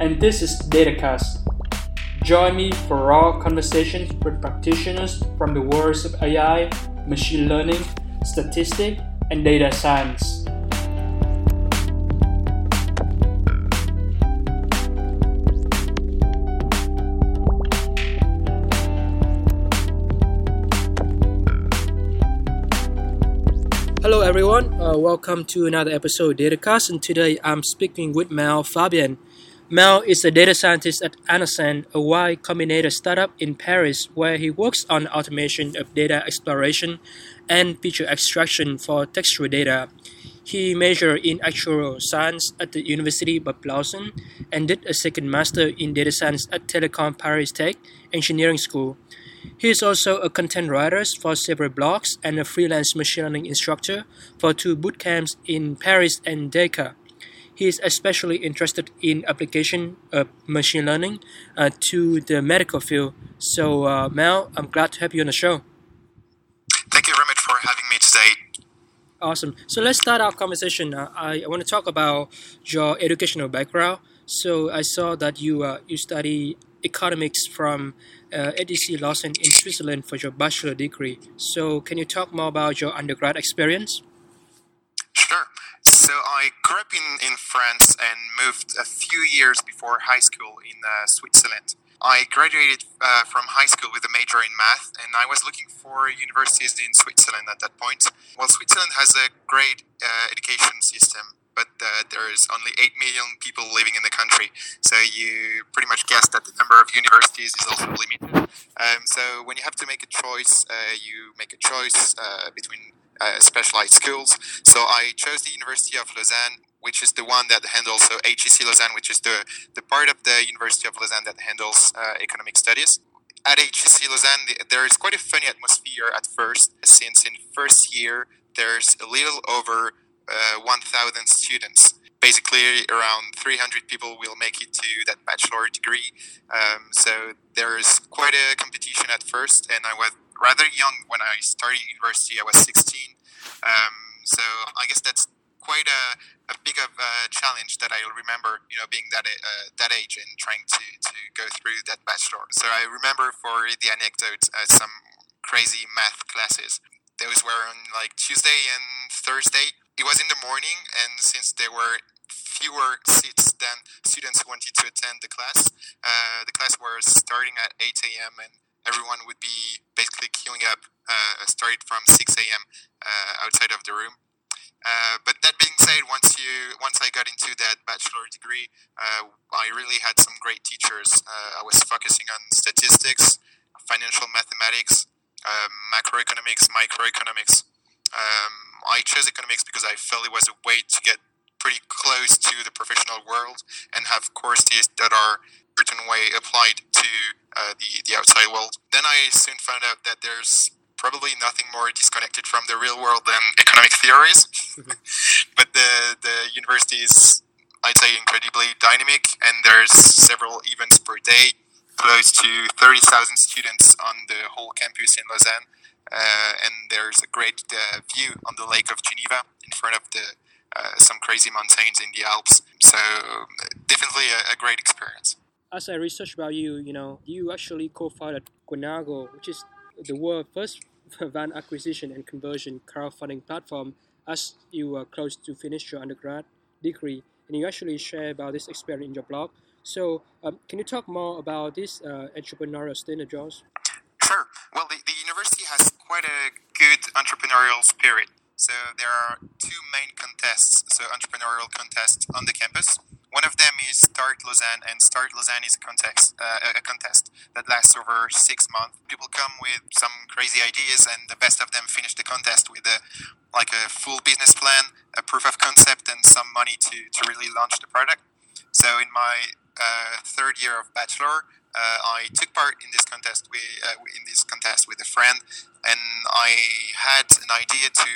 and this is DataCast. Join me for raw conversations with practitioners from the worlds of AI, machine learning, statistics, and data science. Hello everyone, welcome to another episode of DataCast, and today I'm speaking with Mael Fabien. Mael is a data scientist at Anacin, a Y Combinator startup in Paris, where he works on automation of data exploration and feature extraction for textual data. He majored in actuarial science at the University of Lausanne and did a second master in data science at Telecom Paris Tech Engineering School. He is also a content writer for several blogs and a freelance machine learning instructor for two bootcamps in Paris and Dakar. He is especially interested in application of machine learning to the medical field. So, Mel, I'm glad to have you on the show. Thank you very much for having me today. Awesome. So let's start our conversation. I want to talk about your educational background. So I saw that you study economics from HEC Lausanne in Switzerland for your bachelor degree. So can you talk more about your undergrad experience? Sure. So I grew up in France and moved a few years before high school in Switzerland. I graduated from high school with a major in math, and I was looking for universities in Switzerland at that point. Well, Switzerland has a great education system, but there is only 8 million people living in the country. So you pretty much guessed that the number of universities is also limited. So when you have to make a choice, you make a choice between specialized schools. So I chose the University of Lausanne, which is the one that handles, so HEC Lausanne, which is the part of the University of Lausanne that handles economic studies. At HEC Lausanne, there is quite a funny atmosphere at first, since in first year, there's a little over 1,000 students. Basically, around 300 people will make it to that bachelor degree. So there's quite a competition at first, and I was rather young when I started university. I was 16. So I guess that's quite a big of a challenge that I remember, being that age and trying to go through that bachelor. So I remember for the anecdote, some crazy math classes. Those were on like Tuesday and Thursday. It was in the morning, and since there were fewer seats than students who wanted to attend the class was starting at 8 a.m. and everyone would be basically queuing up, started from 6 a.m. Outside of the room. But that being said, once I got into that bachelor degree, I really had some great teachers. I was focusing on statistics, financial mathematics, macroeconomics, microeconomics. I chose economics because I felt it was a way to get pretty close to the professional world and have courses that are a certain way applied to the outside world. Then I soon found out that there's probably nothing more disconnected from the real world than economic theories. But the university is, I'd say, incredibly dynamic, and there's several events per day, close to 30,000 students on the whole campus in Lausanne. And there's a great view on the Lake of Geneva in front of some crazy mountains in the Alps. So definitely a great experience. As I researched about you, you actually co-founded Quenago, which is the world's first van acquisition and conversion crowdfunding platform, as you were close to finish your undergrad degree. And you actually share about this experience in your blog. So can you talk more about this entrepreneurial stint of yours? Sure. Well, the university has quite a good entrepreneurial spirit. So there are two main contests, so entrepreneurial contests on the campus. One of them is Start Lausanne, and Start Lausanne is a contest that lasts over 6 months. People come with some crazy ideas, and the best of them finish the contest with a full business plan, a proof of concept, and some money to really launch the product. So in my third year of bachelor, I took part in this contest with a friend, and I had an idea to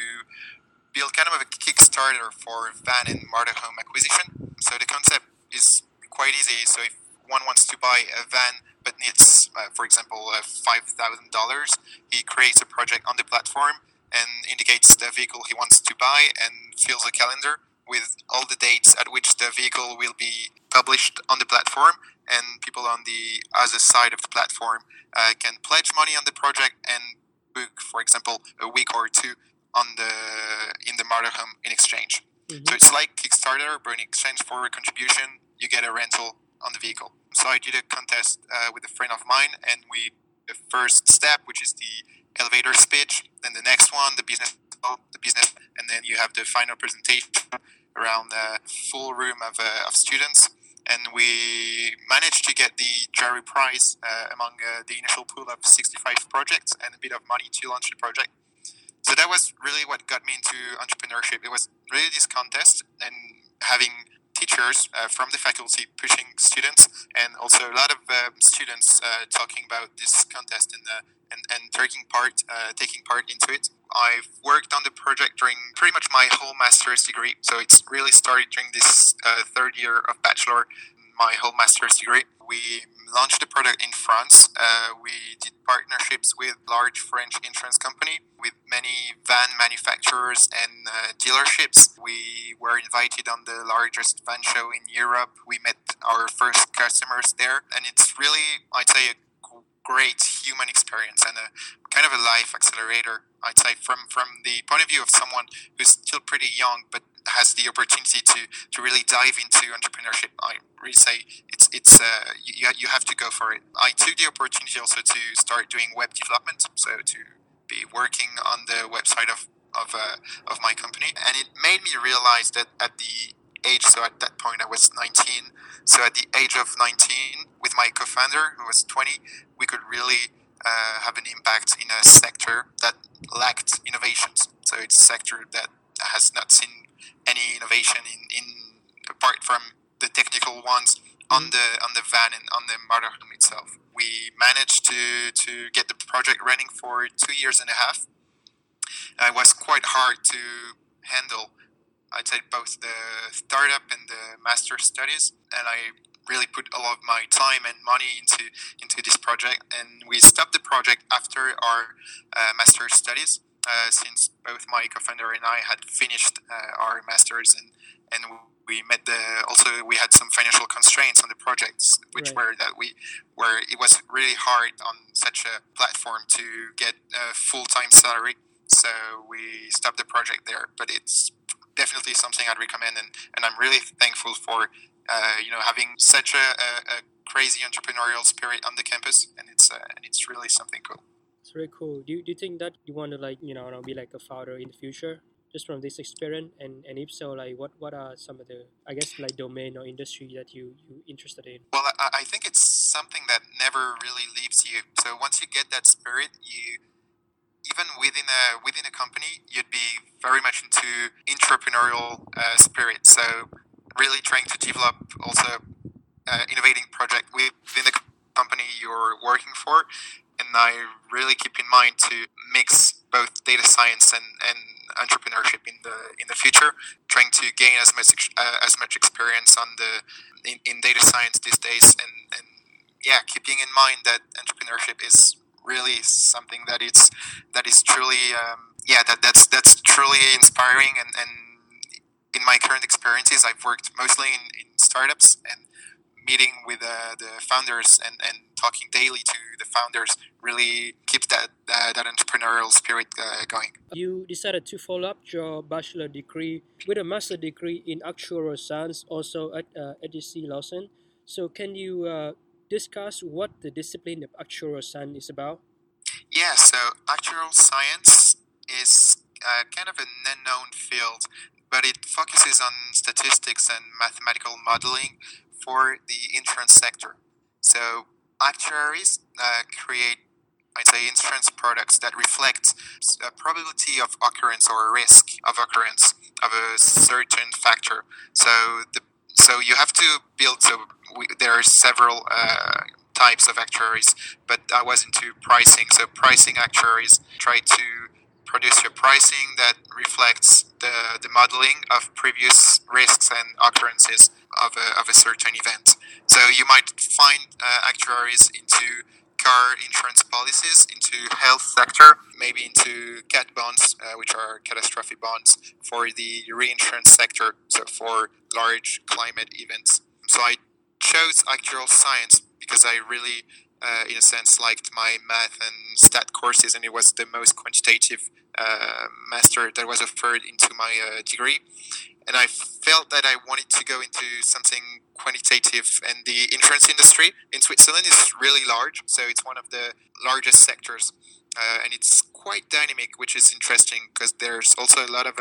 build kind of a Kickstarter for van and motorhome acquisition. So the concept is quite easy. So if one wants to buy a van but needs, for example, $5,000, he creates a project on the platform and indicates the vehicle he wants to buy and fills a calendar with all the dates at which the vehicle will be published on the platform, and people on the other side of the platform can pledge money on the project and book, for example, a week or two in the motorhome in exchange. Mm-hmm. So it's like Kickstarter, but in exchange for a contribution, you get a rental on the vehicle. So I did a contest with a friend of mine, and the first step, which is the elevator speech, then the next one, the business, and then you have the final presentation around a full room of students. And we managed to get the jury prize among the initial pool of 65 projects and a bit of money to launch the project. So that was really what got me into entrepreneurship. It was really this contest and having teachers from the faculty pushing students, and also a lot of students talking about this contest and taking part into it. I've worked on the project during pretty much my whole master's degree, so it's really started during this third year of bachelor, my whole master's degree. We launched the product in France. We did partnerships with large French insurance company, with many van manufacturers and dealerships. We were invited on the largest van show in Europe. We met our first customers there, and it's really, I'd say, a great human experience and a kind of a life accelerator, I'd say, from the point of view of someone who's still pretty young but has the opportunity to really dive into entrepreneurship. I really say it's you have to go for it. I took the opportunity also to start doing web development, so to be working on the website of my company, and it made me realize that at that point I was 19. So at the age of 19, with my co-founder who was 20, we could really have an impact in a sector that lacked innovations. So it's a sector that has not seen any innovation in apart from the technical ones on the van and on the motorhome itself. We managed to get the project running for 2.5 years. It was quite hard to handle, I'd say, both the startup and the master studies, and I really put a lot of my time and money into this project. And we stopped the project after our master studies, since both my co-founder and I had finished our masters, and we met we had some financial constraints on the projects, which right. were it was really hard on such a platform to get a full-time salary, so we stopped the project there. But it's definitely something I'd recommend, and I'm really thankful for having such a crazy entrepreneurial spirit on the campus, and it's really something cool. It's really cool. Do you think that you want to be like a founder in the future just from this experience? And if so, like what are some of the domain or industry that you interested in? Well, I think it's something that never really leaves you. So once you get that spirit, you. Even within a company, you'd be very much into entrepreneurial spirit. So really trying to develop also innovating project within the company you're working for. And I really keep in mind to mix both data science and entrepreneurship in the future, trying to gain as much experience on in data science these days. And keeping in mind that entrepreneurship is really something that is truly that's truly inspiring, and in my current experiences I've worked mostly in startups, and meeting with the founders and talking daily to the founders really keeps that entrepreneurial spirit going. You decided to follow up your bachelor degree with a master degree in actuarial science, also at HEC Lausanne. So can you discuss what the discipline of actuarial science is about? Yeah, so actuarial science is kind of an unknown field, but it focuses on statistics and mathematical modeling for the insurance sector. So actuaries create, I'd say, insurance products that reflect a probability of occurrence or a risk of occurrence of a certain factor. So the So you have to build, there are several types of actuaries, but I was into pricing. So pricing actuaries try to produce your pricing that reflects the modeling of previous risks and occurrences of a certain event. So you might find actuaries into car insurance policies, into health sector, maybe into cat bonds, which are catastrophe bonds for the reinsurance sector, so for large climate events. So I chose actuarial science because I really, in a sense, liked my math and stat courses, and it was the most quantitative master that was offered into my degree. And I felt that I wanted to go into something quantitative, and the insurance industry in Switzerland is really large, so it's one of the largest sectors, and it's quite dynamic, which is interesting because there's also a lot of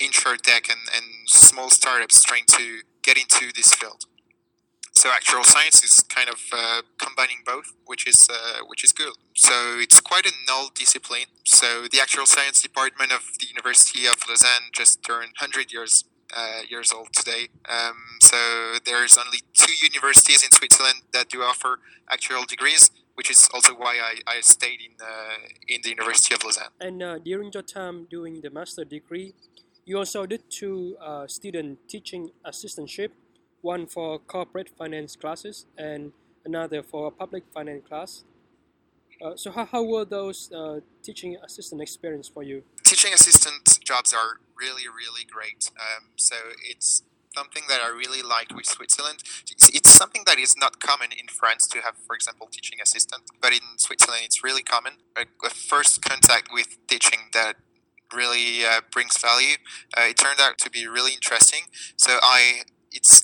insurtech and small startups trying to get into this field. So actuarial science is kind of combining both, which is good. So it's quite an old discipline. So the actuarial science department of the University of Lausanne just turned 100 years old today. So there's only 2 universities in Switzerland that do offer actuarial degrees, which is also why I stayed in the University of Lausanne. And during your time doing the master degree, you also did 2 student teaching assistantship. One for corporate finance classes and another for a public finance class. So how were those teaching assistant experience for you? Teaching assistant jobs are really, really great. So it's something that I really liked with Switzerland. It's something that is not common in France to have, for example, teaching assistant, but in Switzerland it's really common. A first contact with teaching that really brings value. It turned out to be really interesting. So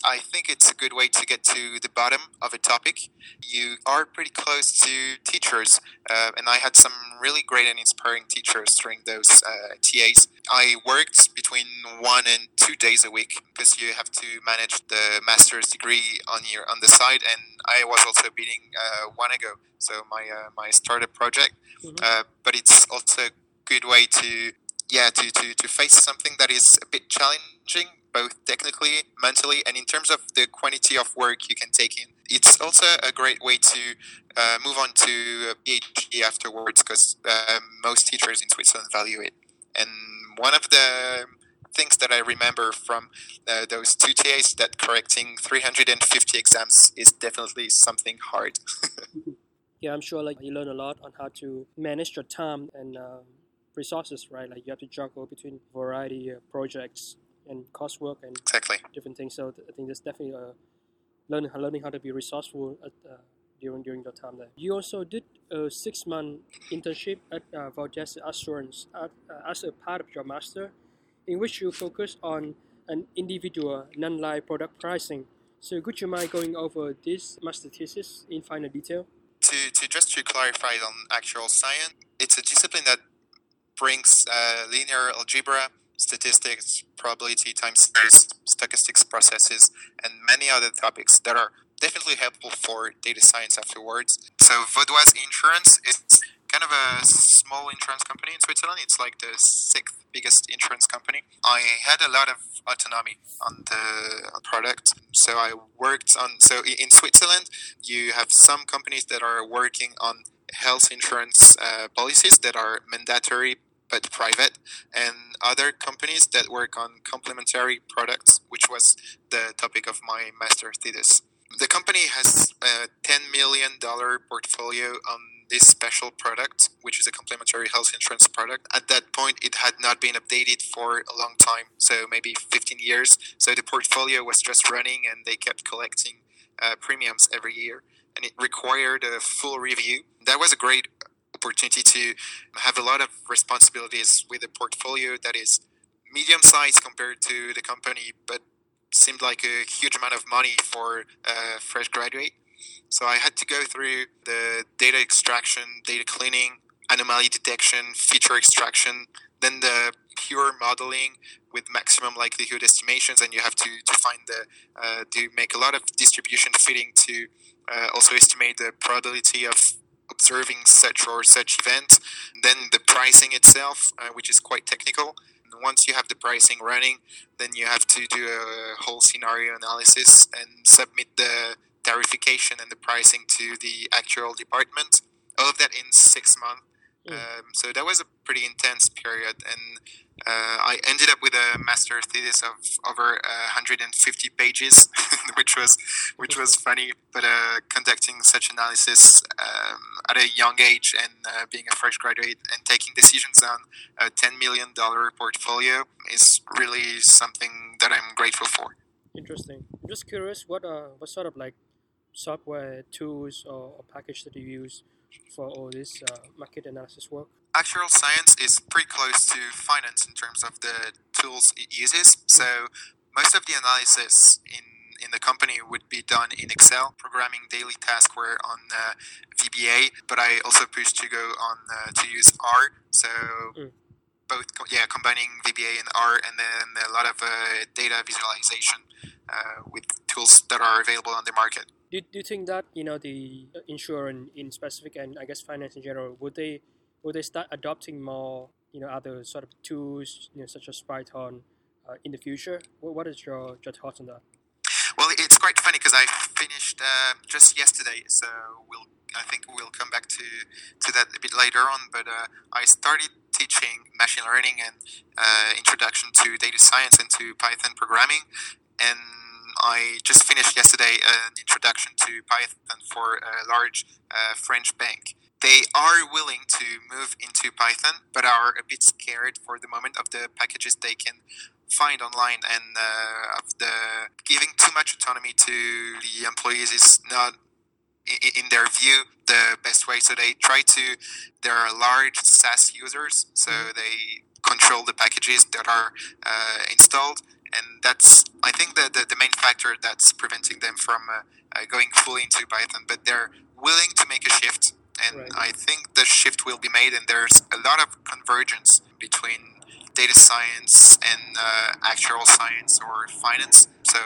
I think it's a good way to get to the bottom of a topic. You are pretty close to teachers, and I had some really great and inspiring teachers during those TAs. I worked between 1 and 2 days a week because you have to manage the master's degree on the side, and I was also bidding Quenago, so my startup project. Mm-hmm. But it's also a good way to face something that is a bit challenging, both technically, mentally, and in terms of the quantity of work you can take in. It's also a great way to move on to a PhD afterwards, because most teachers in Switzerland value it. And one of the things that I remember from those 2 TAs, that correcting 350 exams is definitely something hard. Yeah, I'm sure you learn a lot on how to manage your time and resources, right? You have to juggle between variety of projects and coursework and exactly different things. So I think that's definitely learning how to be resourceful during your time there. You also did a 6-month internship at Vaudoise Assurances as a part of your master, in which you focused on an individual non-life product pricing. So could you mind going over this master thesis in finer detail? To clarify on actuarial science, it's a discipline that brings linear algebra, statistics, probability, time series, stochastics processes, and many other topics that are definitely helpful for data science afterwards. So Vaudoise Insurance is kind of a small insurance company in Switzerland. It's like the 6th biggest insurance company. I had a lot of autonomy on the product. So I worked on, so in Switzerland, you have some companies that are working on health insurance policies that are mandatory but private, and other companies that work on complementary products, which was the topic of my master thesis. The company has a $10 million portfolio on this special product, which is a complementary health insurance product. At that point, it had not been updated for a long time, so maybe 15 years. So the portfolio was just running, and they kept collecting premiums every year, and it required a full review. That was a great opportunity to have a lot of responsibilities with a portfolio that is medium-sized compared to the company, but seemed like a huge amount of money for a fresh graduate. So I had to go through the data extraction, data cleaning, anomaly detection, feature extraction, then the pure modeling with maximum likelihood estimations, and you have to find to make a lot of distribution fitting to also estimate the probability of observing such or such event, then the pricing itself, which is quite technical, once you have the pricing running, then you have to do a whole scenario analysis and submit the tarification and the pricing to the actual department. All of that in 6 months. So that was a pretty intense period, and I ended up with a master thesis of over 150 pages, which was funny. But conducting such analysis at a young age and being a fresh graduate and taking decisions on a $10 million portfolio is really something that I'm grateful for. Interesting. I'm just curious, what sort of like software tools or package that you use for all this market analysis work? Actuarial science is pretty close to finance in terms of the tools it uses. So most of the analysis in the company would be done in Excel. Programming daily tasks were on VBA, but I also pushed to go on to use R. So combining VBA and R, and then a lot of data visualization with tools that are available on the market. Do you think that, you know, the insurance in specific and I guess finance in general, would they start adopting more, you know, other sort of tools, you know, such as Python in the future? What is your thoughts on that? Well, it's quite funny because I finished just yesterday, so I think we'll come back to that a bit later on. But I started teaching machine learning and introduction to data science and to Python programming, and I just finished yesterday an introduction to Python for a large French bank. They are willing to move into Python, but are a bit scared for the moment of the packages they can find online, and of the giving too much autonomy to the employees is not, in their view, the best way. So there are large SaaS users, so they control the packages that are installed. And that's, I think, the main factor that's preventing them from going fully into Python. But they're willing to make a shift, and right. I think the shift will be made. And there's a lot of convergence between data science and actuarial science or finance. So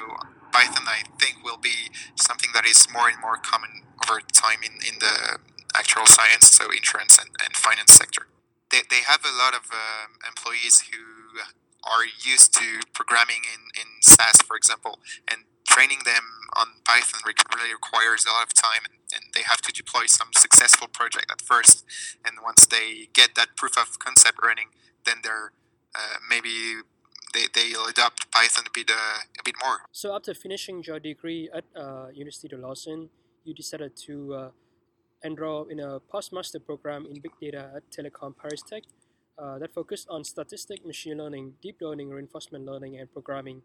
Python, I think, will be something that is more and more common over time in the actuarial science, so insurance and finance sector. They have a lot of employees who are used to programming in SAS, for example, and training them on Python really requires a lot of time, and they have to deploy some successful project at first, and once they get that proof of concept running, then they'll adopt Python a bit more. So after finishing your degree at University of Lausanne, you decided to enroll in a postmaster program in big data at Telecom Paris Tech. That focused on statistics, machine learning, deep learning, reinforcement learning, and programming,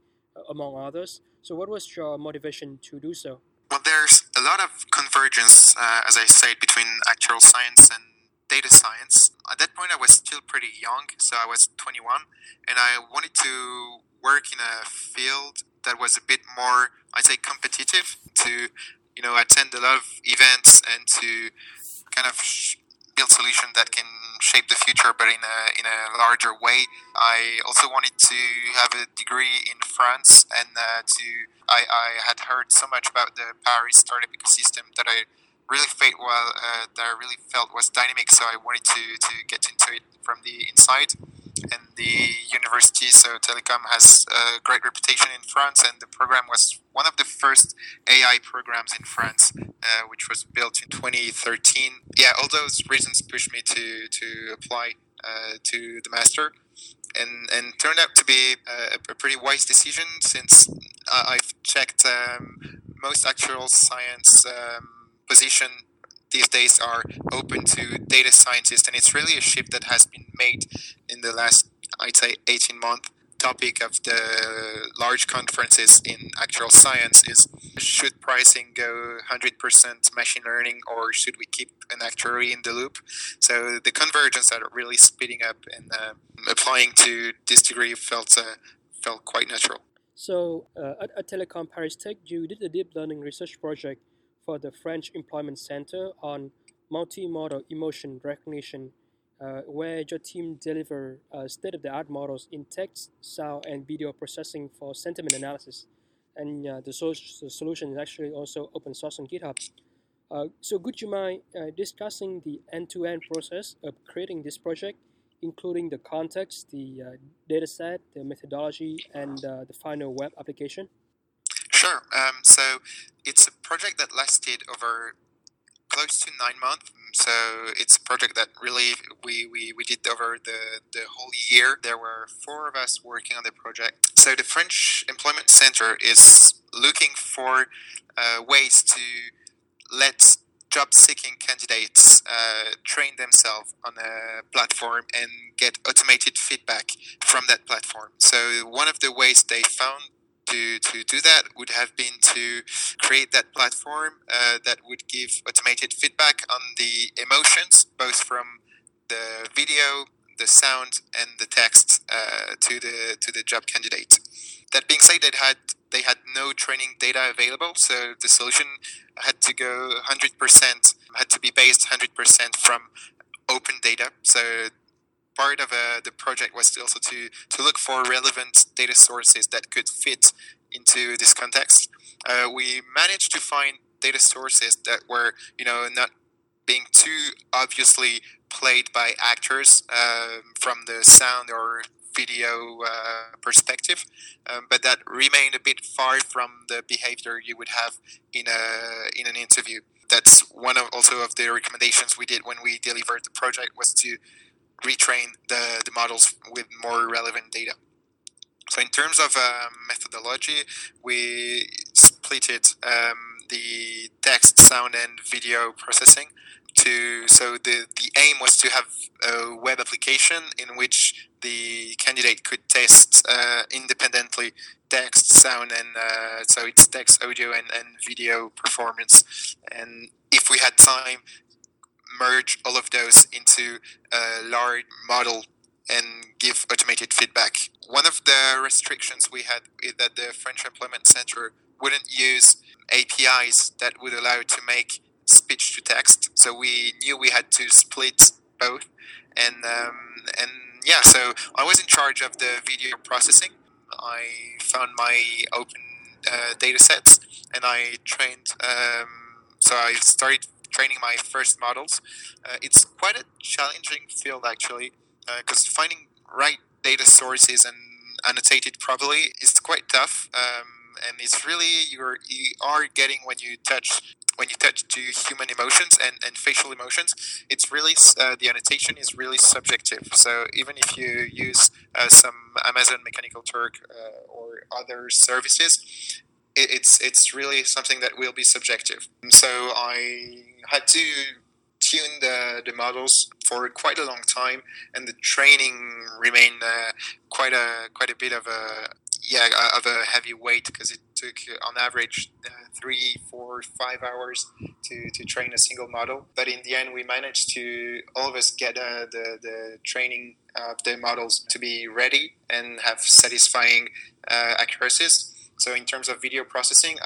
among others. So what was your motivation to do so? Well, there's a lot of convergence, as I said, between actuarial science and data science. At that point, I was still pretty young, so I was 21, and I wanted to work in a field that was a bit more, I'd say, competitive, to, you know, attend a lot of events and to kind of build solution that can shape the future, but in a larger way. I also wanted to have a degree in France, and I had heard so much about the Paris startup ecosystem that I really felt was dynamic. So I wanted to get into it from the inside. And the university, so Telecom, has a great reputation in France, and the program was one of the first AI programs in France, which was built in 2013. Yeah, all those reasons pushed me to apply to the master, and turned out to be a pretty wise decision, since I've checked most actuarial science position these days are open to data scientists, and it's really a shift that has been made in the last, I'd say, 18 months. Topic of the large conferences in actuarial science is, should pricing go 100% machine learning, or should we keep an actuary in the loop? So the convergence are really speeding up, and applying to this degree felt quite natural. So at Telecom Paris Tech, you did a deep learning research project for the French Employment Center on multi-model emotion recognition, where your team deliver state-of-the-art models in text, sound, and video processing for sentiment analysis. And the solution is actually also open source on GitHub. So could you mind discussing the end-to-end process of creating this project including the context, the dataset, the methodology, and the final web application? Sure. So it's a project that lasted over close to 9 months. So it's a project that really we did over the whole year. There were 4 of us working on the project. So the French Employment Center is looking for ways to let job-seeking candidates train themselves on a platform and get automated feedback from that platform. So one of the ways they found to do that would have been to create that platform that would give automated feedback on the emotions, both from the video, the sound, and the text to the job candidate. That being said, they had no training data available, so the solution had to go 100%, had to be based 100% from open data. So part of the project was also to look for relevant data sources that could fit into this context. We managed to find data sources that were, not being too obviously played by actors from the sound or video perspective, but that remained a bit far from the behavior you would have in an interview. That's also one of the recommendations we did when we delivered the project, was to retrain the models with more relevant data. So in terms of methodology, we split the text, sound, and video processing. So the aim was to have a web application in which the candidate could test independently text, sound, and so it's text, audio, and video performance. And if we had time, merge all of those into a large model and give automated feedback. One of the restrictions we had is that the French Employment Center wouldn't use APIs that would allow to make speech to text. So we knew we had to split both. So I was in charge of the video processing. I found my open data sets and I trained. So I started training my first models. It's quite a challenging field, actually, because finding right data sources and annotated properly is quite tough, and it's really you are getting when you touch to human emotions and facial emotions. It's really the annotation is really subjective. So even if you use some Amazon Mechanical Turk or other services, it's really something that will be subjective. So I had to tune the models for quite a long time, and the training remained quite a bit of a heavy weight, because it took on average 3, 4, 5 hours to train a single model. But in the end, we managed to all of us get the training of the models to be ready and have satisfying accuracies. So in terms of video processing,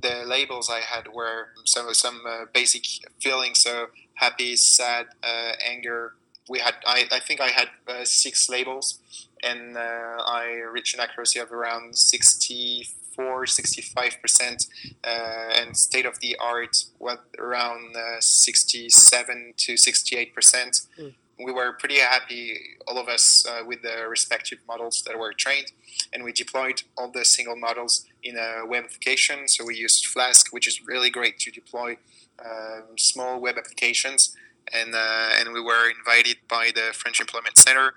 the labels I had were some basic feelings, so happy, sad, anger. I think I had 6 labels, and I reached an accuracy of around 64-65%, and state of the art was around 67-68%. We were pretty happy, all of us, with the respective models that were trained, and we deployed all the single models in a web application. So we used Flask, which is really great to deploy small web applications, and we were invited by the French Employment Center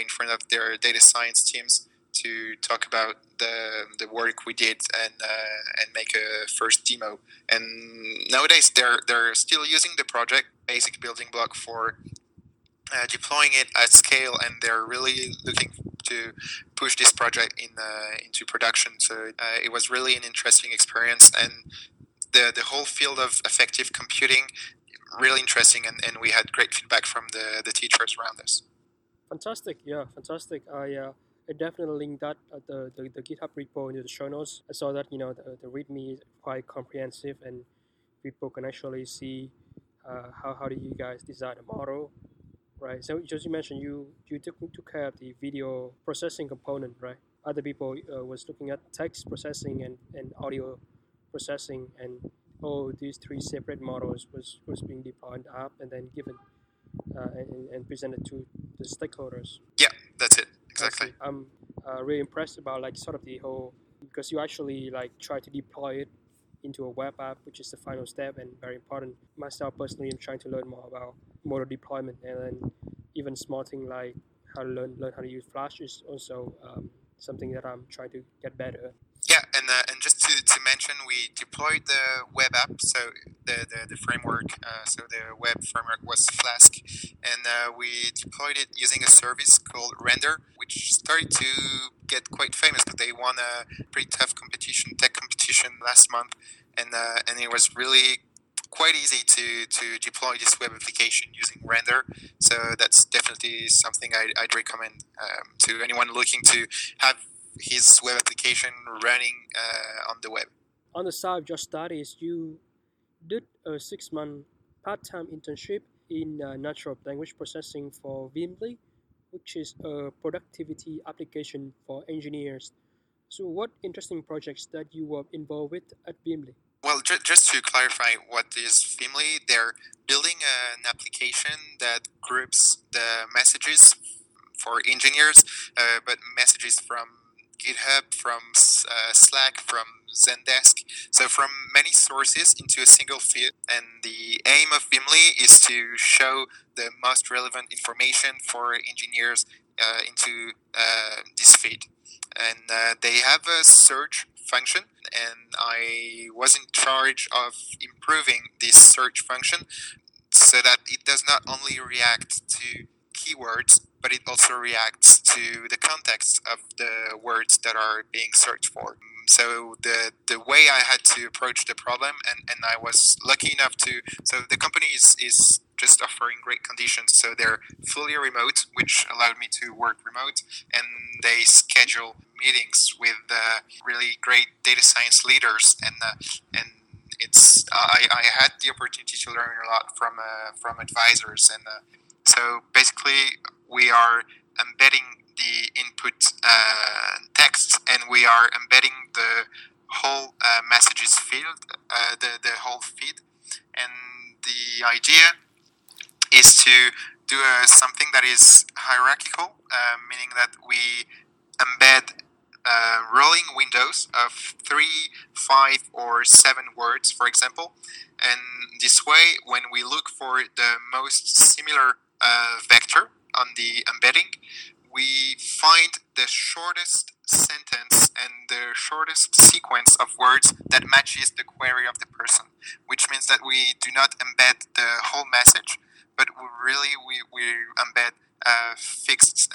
in front of their data science teams to talk about the work we did and make a first demo. And nowadays they're still using the project, basic building block for deploying it at scale, and they're really looking to push this project into production. So it was really an interesting experience, and the whole field of effective computing, really interesting, and we had great feedback from the teachers around us. Fantastic, yeah, fantastic. I definitely linked that at the GitHub repo into the show notes. I saw that the README is quite comprehensive, and people can actually see how do you guys design a model. Right, so just you mentioned you took care of the video processing component, right? Other people was looking at text processing and audio processing, and all these 3 separate models was being deployed up and then given and present it to the stakeholders. Yeah, that's it. Exactly. I'm really impressed about like sort of the whole, because you actually like try to deploy it into a web app, which is the final step and very important. Myself personally, I'm trying to learn more about model deployment, and then even small thing like how to learn how to use Flask is also something that I'm trying to get better. Yeah, and just to mention, we deployed the web app, so the framework, so the web framework was Flask, and we deployed it using a service called Render, which started to get quite famous, but they won a pretty tough competition, tech competition last month, and it was really quite easy to deploy this web application using Render. So that's definitely something I'd recommend to anyone looking to have his web application running on the web. On the side of your studies, you did a 6-month part-time internship in natural language processing for Veamly, which is a productivity application for engineers. So what interesting projects that you were involved with at Veamly? Well, just to clarify what is Veamly, they're building an application that groups the messages for engineers, but messages from GitHub, from Slack, from Zendesk, so from many sources into a single field. And the aim of Veamly is to show the most relevant information for engineers into this feed. And they have a search function, and I was in charge of improving this search function so that it does not only react to keywords, but it also reacts to the context of the words that are being searched for. So the way I had to approach the problem, and I was lucky enough to, so the company is just offering great conditions. So they're fully remote, which allowed me to work remote, and they schedule meetings with really great data science leaders, and it's I had the opportunity to learn a lot from advisors, and so basically we are embedding the input text, and we are embedding the whole messages field, the whole feed, and the idea is to do something that is hierarchical, meaning that we embed rolling windows of 3, 5, or 7 words, for example. And this way, when we look for the most similar vector on the embedding, we find the shortest sentence and the shortest sequence of words that matches the query of the person, which means that we do not embed the whole message, but we embed fixed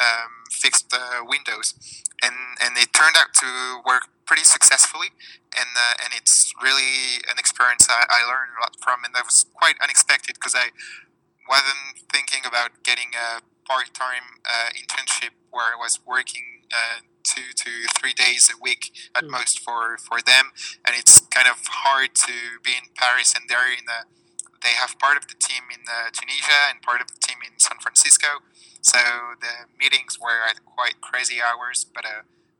windows, and it turned out to work pretty successfully, and it's really an experience I learned a lot from, and that was quite unexpected because I wasn't thinking about getting a part-time internship where I was working 2 to 3 days a week at most for them, and it's kind of hard to be in Paris, and they're they have part of the team in Tunisia and part of the team in San Francisco. So the meetings were at quite crazy hours, but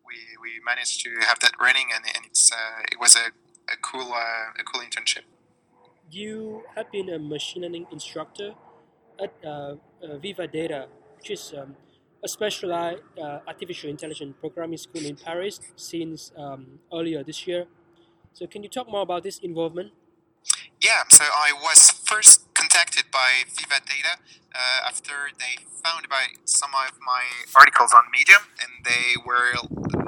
we managed to have that running, and it was a cool internship. You have been a machine learning instructor at Viva Data, which is a specialized artificial intelligence programming school in Paris since earlier this year. So can you talk more about this involvement? Yeah, so I was first contacted by Viva Data after they found about some of my articles on Medium, and they were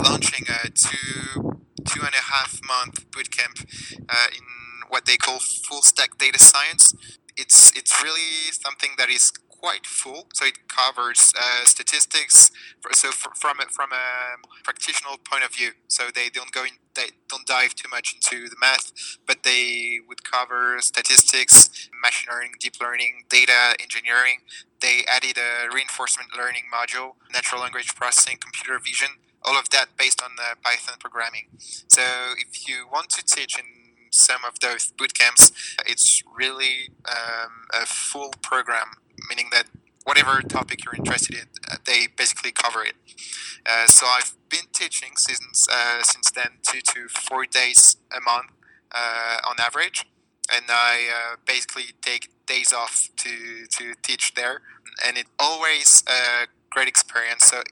launching a 2.5-month bootcamp in what they call full stack data science. It's really something that is quite full, so it covers statistics. So from a practitioner point of view, so they don't dive too much into the math, but they would cover statistics, machine learning, deep learning, data engineering. They added a reinforcement learning module, natural language processing, computer vision, all of that based on Python programming. So if you want to teach in some of those bootcamps, it's really a full program, meaning that whatever topic you're interested in, they basically cover it. So I've been teaching since then 2 to 4 days a month on average, and I basically take days off to teach there, and it's always a great experience. So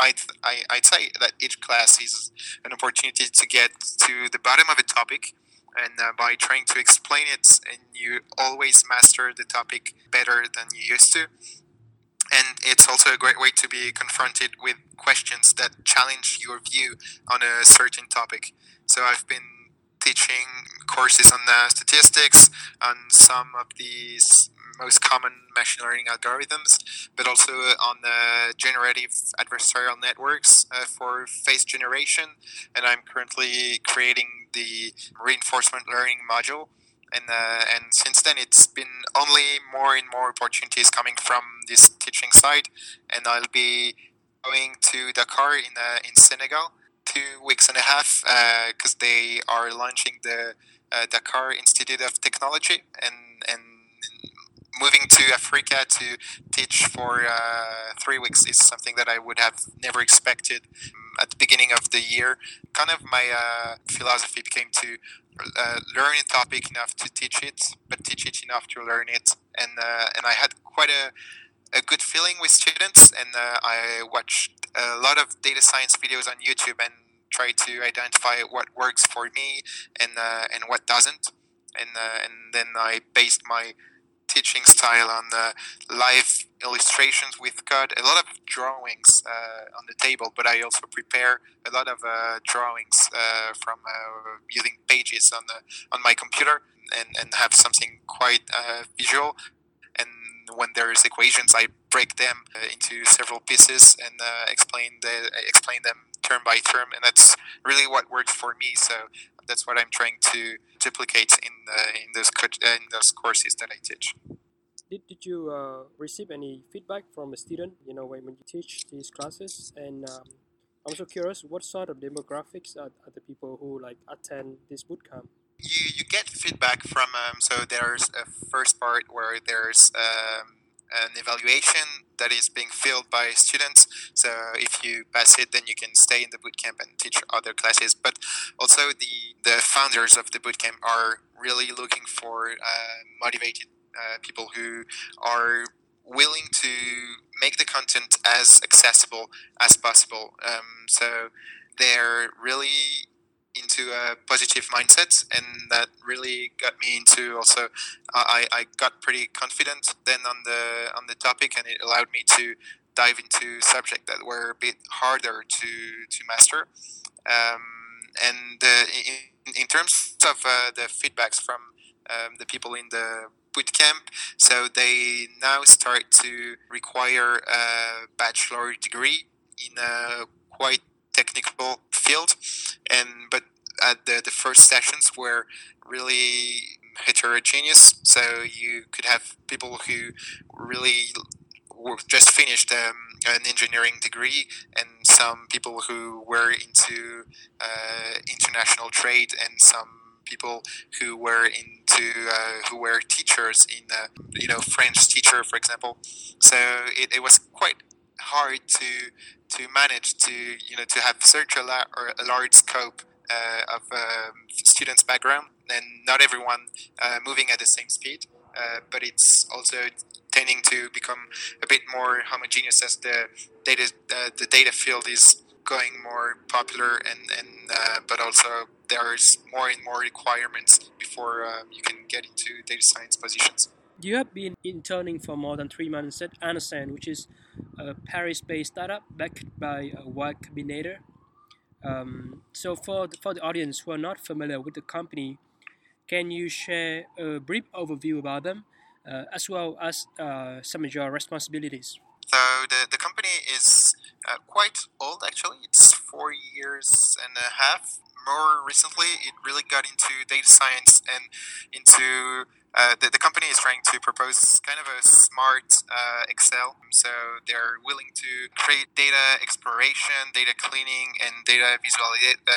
I'd say that each class is an opportunity to get to the bottom of a topic, and by trying to explain it, and you always master the topic better than you used to. And it's also a great way to be confronted with questions that challenge your view on a certain topic. So I've been teaching courses on statistics, on some of the most common machine learning algorithms, but also on generative adversarial networks for face generation. And I'm currently creating the reinforcement learning module. And since then, it's been only more and more opportunities coming from this teaching side. And I'll be going to Dakar in Senegal 2.5 weeks because they are launching the Dakar Institute of Technology and moving to Africa to teach for 3 weeks is something that I would have never expected at the beginning of the year. Kind of my philosophy became to learn a topic enough to teach it, but teach it enough to learn it. And I had quite a good feeling with students, and I watched a lot of data science videos on YouTube and try to identify what works for me and what doesn't. And then I based my teaching style on live illustrations with code, a lot of drawings on the table, but I also prepare a lot of drawings from using Pages on my computer and have something quite visual. And when there is equations, I break them into several pieces and explain them term by term, and that's really what works for me. So that's what I'm trying to duplicate in those courses that I teach. Did you receive any feedback from a student, you know, when you teach these classes? And I'm also curious, what sort of demographics are the people who like attend this bootcamp? You get feedback from so there's a first part where there's an evaluation that is being filled by students. So if you pass it, then you can stay in the bootcamp and teach other classes. But also the founders of the bootcamp are really looking for motivated people who are willing to make the content as accessible as possible. So they're really into a positive mindset, and that really got me into also I got pretty confident then on the topic, and it allowed me to dive into subjects that were a bit harder to master. In terms of the feedbacks from the people in the bootcamp, so they now start to require a bachelor degree in a quite technical field, but at the first sessions were really heterogeneous. So you could have people who really just finished an engineering degree, and some people who were into international trade, and some people who were who were teachers in French teacher, for example. So it was quite hard to manage to have such a large scope of students' background, and not everyone moving at the same speed, but it's also tending to become a bit more homogeneous as the data field is going more popular, and but also there's more and more requirements before you can get into data science positions. You have been interning for more than 3 months at Anacin, which is a Paris-based startup backed by Y Combinator. So for the audience who are not familiar with the company, can you share a brief overview about them, as well as some of your responsibilities? So the company is quite old, actually. It's 4.5 years. More recently, it really got into data science and into the company is trying to propose kind of a smart Excel. So they're willing to create data exploration, data cleaning, and data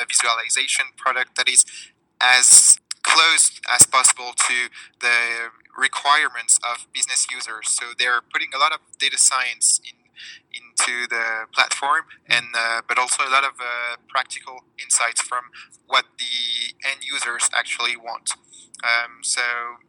visualization product that is as close as possible to the requirements of business users. So they're putting a lot of data science into the platform, and but also a lot of practical insights from what the end users actually want. So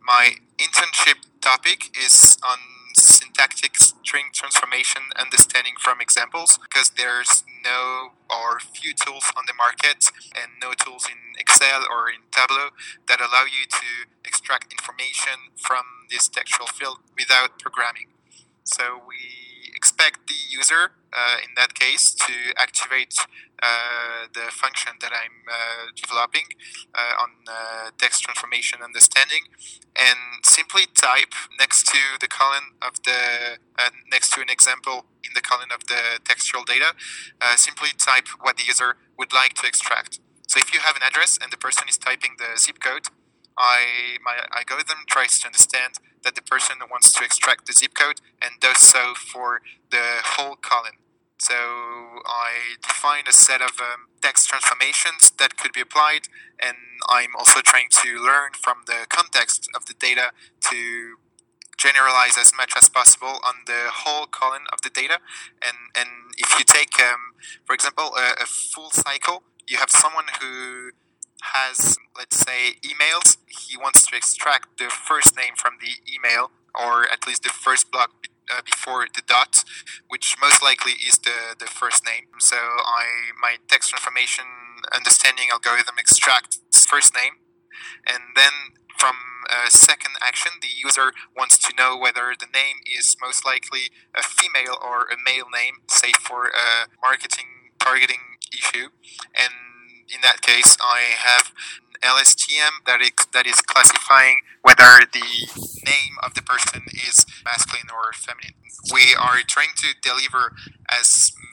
my internship topic is on syntactic string transformation understanding from examples, because there's no or few tools on the market and no tools in Excel or in Tableau that allow you to extract information from this textual field without programming. So we expect the user, in that case, to activate the function that I'm developing on text transformation understanding, and simply type next to the column of the next to an example in the column of the textual data. Simply type what the user would like to extract. So if you have an address and the person is typing the zip code, my algorithm tries to understand that the person wants to extract the zip code and does so for the whole column. So I define a set of text transformations that could be applied, and I'm also trying to learn from the context of the data to generalize as much as possible on the whole column of the data. And if you take, for example, a full cycle, you have someone who has, let's say, emails. He wants to extract the first name from the email, or at least the first block before the dot, which most likely is the first name. So my text transformation understanding algorithm extracts first name, and then from a second action, the user wants to know whether the name is most likely a female or a male name, say for a marketing targeting issue. And in that case, I have LSTM that is classifying whether the name of the person is masculine or feminine. We are trying to deliver as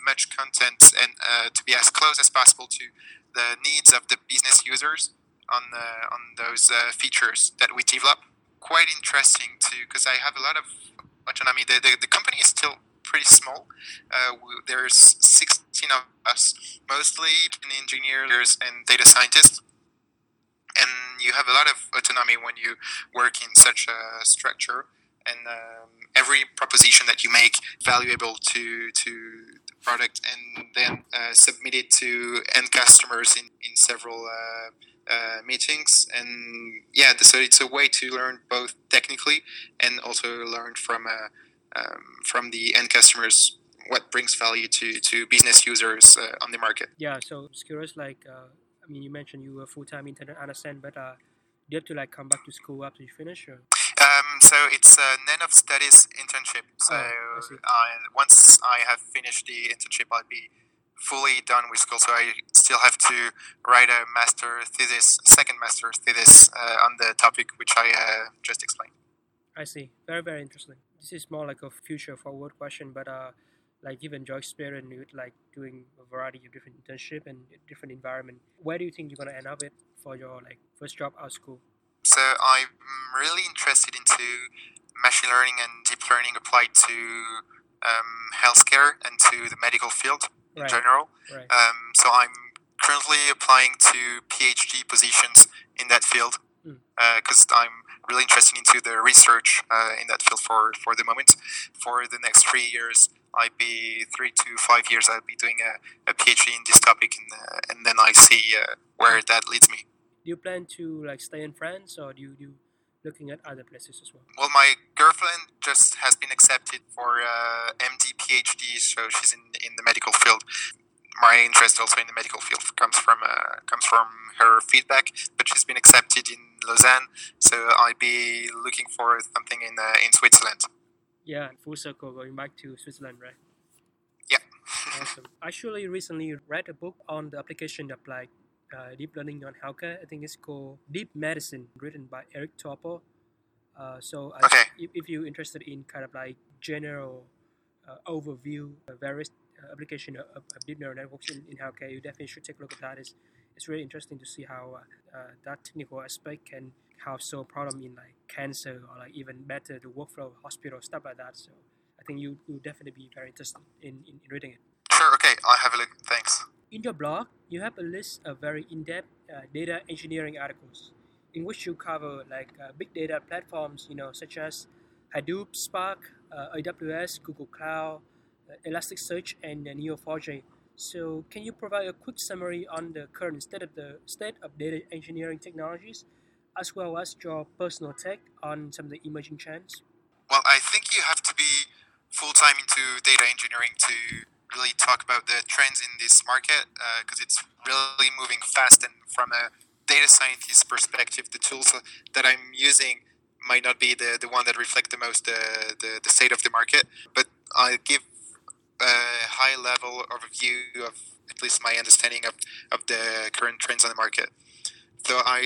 much content and to be as close as possible to the needs of the business users on those features that we develop. Quite interesting too, because I have a lot of autonomy. The company is still pretty small. There's 16 of us, mostly engineers and data scientists. And you have a lot of autonomy when you work in such a structure. And every proposition that you make valuable to the product, and then submit it to end customers in several meetings. And yeah, so it's a way to learn both technically and also learn from the end customers what brings value to business users on the market. Yeah, so I'm curious, like, I mean, you mentioned you were full-time intern at Anacin, but do you have to like come back to school after you finish? Or? So it's an end of studies internship. So once I have finished the internship, I'll be fully done with school. So I still have to write a second master's thesis on the topic which I just explained. I see. Very, very interesting. This is more like a future forward question, but like given your experience with like doing a variety of different internship and different environment, where do you think you're gonna end up with for your like first job out of school? So I'm really interested into machine learning and deep learning applied to healthcare and to the medical field in general. Right. So I'm currently applying to PhD positions in that field because I'm really interested into the research in that field for the moment. For the next 3 years, I'd be 3 to 5 years, I'll be doing a PhD in this topic, and then I see where that leads me. Do you plan to like stay in France, or do you looking at other places as well? Well, my girlfriend just has been accepted for MD, PhD, so she's in the medical field. My interest also in the medical field comes from her feedback, but she's been accepted in Lausanne, so I'll be looking for something in Switzerland. Yeah, full circle, going back to Switzerland, right? Yeah. Awesome. I actually recently read a book on the application of like deep learning on healthcare. I think it's called Deep Medicine, written by Eric Topol. So okay. If you're interested in kind of like general overview of various application of deep neural networks in healthcare, you definitely should take a look at that. It's really interesting to see how that technical aspect can help solve problem in like cancer, or like even better the workflow, hospital, stuff like that. So I think you'll definitely be very interested in reading it. Sure, okay, I'll have a look. Thanks. In your blog, you have a list of very in-depth data engineering articles in which you cover like big data platforms, such as Hadoop, Spark, AWS, Google Cloud, Elasticsearch, and Neo4j. So can you provide a quick summary on the current state of data engineering technologies as well as your personal take on some of the emerging trends? Well, I think you have to be full-time into data engineering to really talk about the trends in this market, because it's really moving fast, and from a data scientist perspective, the tools that I'm using might not be the one that reflect the most the state of the market. But I'll give a high-level overview of at least my understanding of the current trends on the market. So I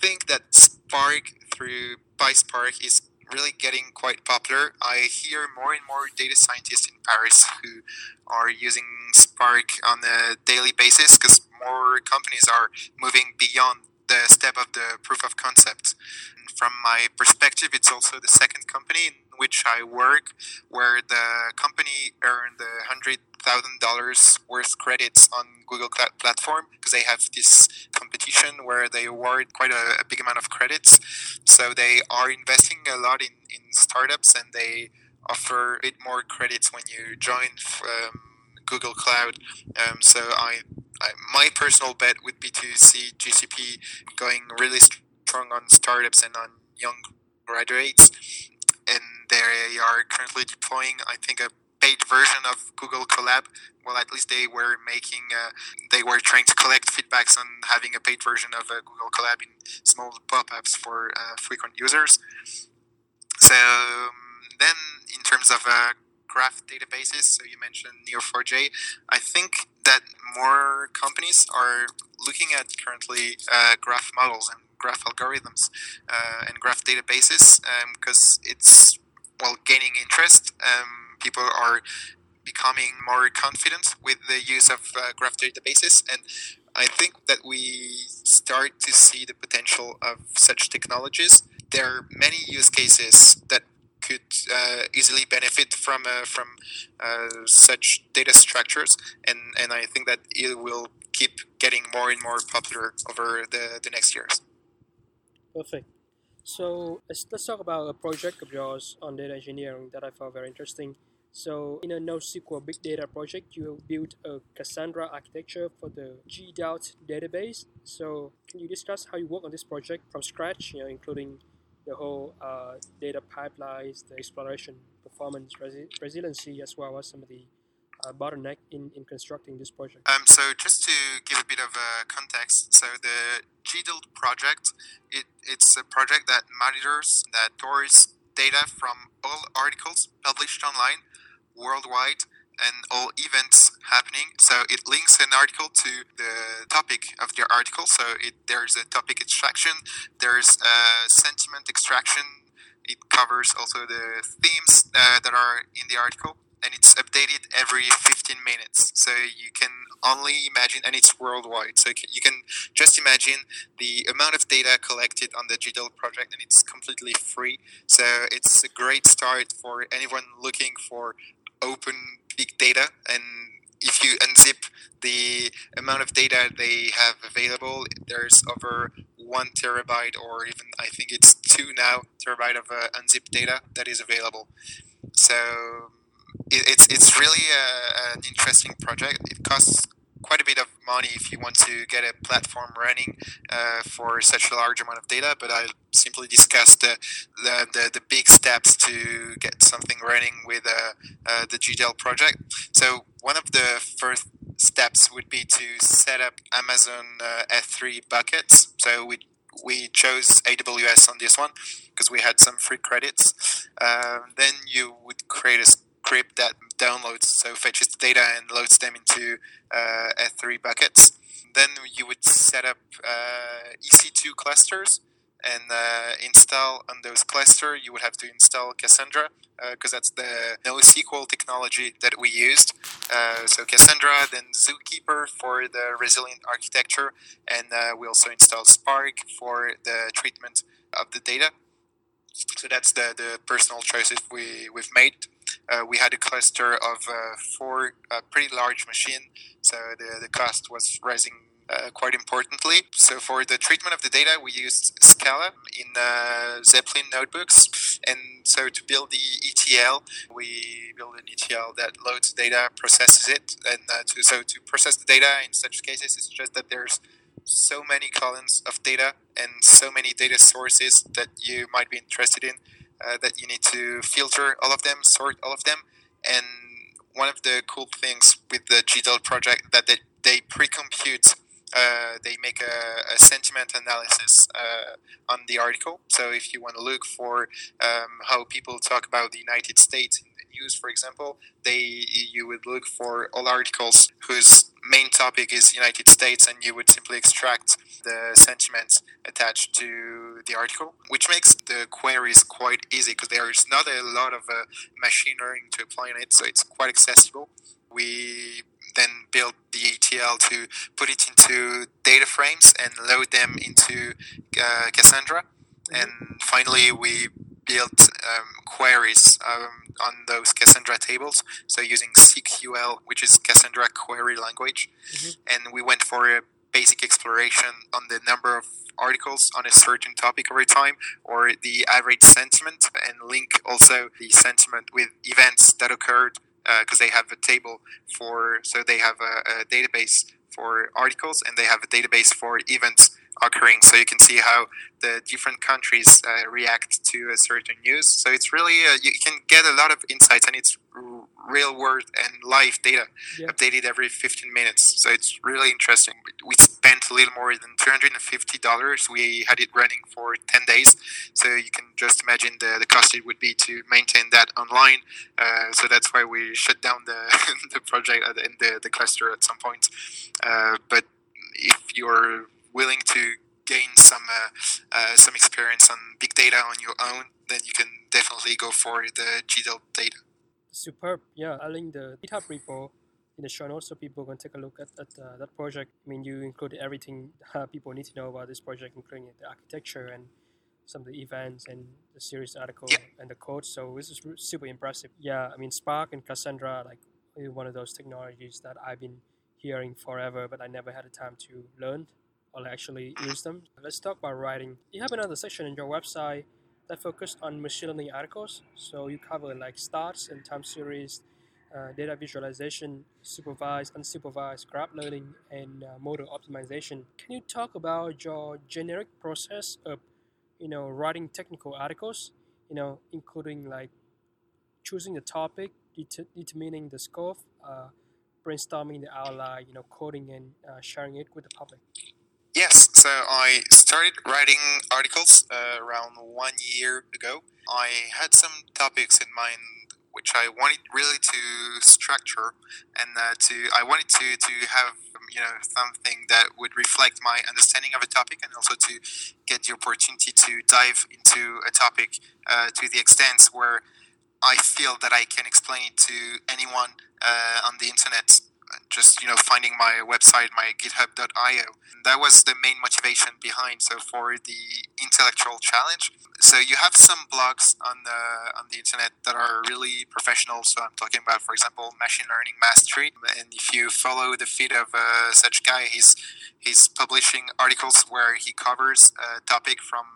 think that Spark through PySpark is really getting quite popular. I hear more and more data scientists in Paris who are using Spark on a daily basis, because more companies are moving beyond the step of the proof of concept. And from my perspective, it's also the second company in which I work, where the company earned $100,000 worth credits on Google Cloud Platform, because they have this competition where they award quite a big amount of credits. So they are investing a lot in startups, and they offer a bit more credits when you join Google Cloud. My personal bet would be to see GCP going really strong on startups and on young graduates. And they are currently deploying, I think, a paid version of Google Collab. Well, at least they were trying to collect feedbacks on having a paid version of Google Collab in small pop-ups for frequent users. So then in terms of graph databases, so you mentioned Neo4j, I think that more companies are looking at currently graph models and graph algorithms and graph databases, because it's gaining interest. People are becoming more confident with the use of graph databases, and I think that we start to see the potential of such technologies. There are many use cases that could easily benefit from such data structures, and I think that it will keep getting more and more popular over the next years. Perfect. So let's talk about a project of yours on data engineering that I found very interesting. So in a NoSQL big data project, you built a Cassandra architecture for the GDELT database. So can you discuss how you work on this project from scratch, including the whole data pipelines, the exploration, performance, resiliency, as well as some of the bottleneck in constructing this project? So just to give a bit of context, so the GDELT project, it's a project that monitors, that stores data from all articles published online worldwide and all events happening. So it links an article to the topic of the article. So there's a topic extraction, there's a sentiment extraction. It covers also the themes that are in the article, and it's updated every 15 minutes. So you can only imagine, and it's worldwide, so you can just imagine the amount of data collected on the GDELT project, and it's completely free. So it's a great start for anyone looking for open big data, and if you unzip the amount of data they have available, there's over 1 terabyte, or even I think it's 2 now terabyte of unzipped data that is available. So it's really an interesting project. It costs quite a bit of money if you want to get a platform running for such a large amount of data, but I'll simply discuss the big steps to get something running with the GDELT project. So one of the first steps would be to set up Amazon S3 buckets. So we chose AWS on this one because we had some free credits. Then you would create a script that downloads, so fetches data and loads them into S3 buckets. Then you would set up EC2 clusters and install on those clusters. You would have to install Cassandra, because that's the NoSQL technology that we used. So Cassandra, then Zookeeper for the resilient architecture, and we also install Spark for the treatment of the data. So that's the personal choices we've made. We had a cluster of 4 pretty large machines, so the cost was rising quite importantly. So for the treatment of the data, we used Scala in Zeppelin notebooks. And so to build the ETL, we build an ETL that loads data, processes it. And to process the data in such cases, it's just that there's so many columns of data and so many data sources that you might be interested in that you need to filter all of them, sort all of them. And one of the cool things with the GDELT project that they pre-compute, they make a sentiment analysis on the article. So if you want to look for how people talk about the United States in the news, for example, you would look for all articles whose main topic is United States, and you would simply extract the sentiments attached to the article, which makes the queries quite easy because there is not a lot of machine learning to apply on it, so it's quite accessible. We then build the ETL to put it into data frames and load them into Cassandra. And finally, we built queries on those Cassandra tables, so using CQL, which is Cassandra query language. And we went for a basic exploration on the number of articles on a certain topic over time, or the average sentiment, and link also the sentiment with events that occurred, because they have a table for, so they have a database for articles and they have a database for events occurring. So you can see how the different countries react to a certain news. So it's really, you can get a lot of insights, and it's real world and live data updated every 15 minutes. So it's really interesting. We spent a little more than $350. We had it running for 10 days. So you can just imagine the cost it would be to maintain that online. So that's why we shut down the, the project and the cluster at some point. But if you're willing to gain some experience on big data on your own, then you can definitely go for the GDELT data. Superb. Yeah, I'll link the GitHub repo in the show notes so people can take a look at that project. I mean, you include everything people need to know about this project, including the architecture and some of the events and the series article and the code. So this is super impressive. Yeah, I mean, Spark and Cassandra, like one of those technologies that I've been hearing forever, but I never had the time to learn. I'll actually use them. Let's talk about writing. You have another section in your website that focused on machine learning articles. So you cover like starts and time series, data visualization, supervised, unsupervised, graph learning, and model optimization. Can you talk about your generic process of, writing technical articles, including like choosing the topic, determining the scope, brainstorming the outline, coding and sharing it with the public? Yes, so I started writing articles around 1 year ago. I had some topics in mind which I wanted really to structure, and I wanted to have something that would reflect my understanding of a topic, and also to get the opportunity to dive into a topic to the extent where I feel that I can explain it to anyone on the internet. Just finding my website, my github.io. That was the main motivation behind. So for the intellectual challenge, so you have some blogs on the internet that are really professional. So I'm talking about, for example, Machine Learning Mastery. And if you follow the feed of such guy, he's publishing articles where he covers a topic from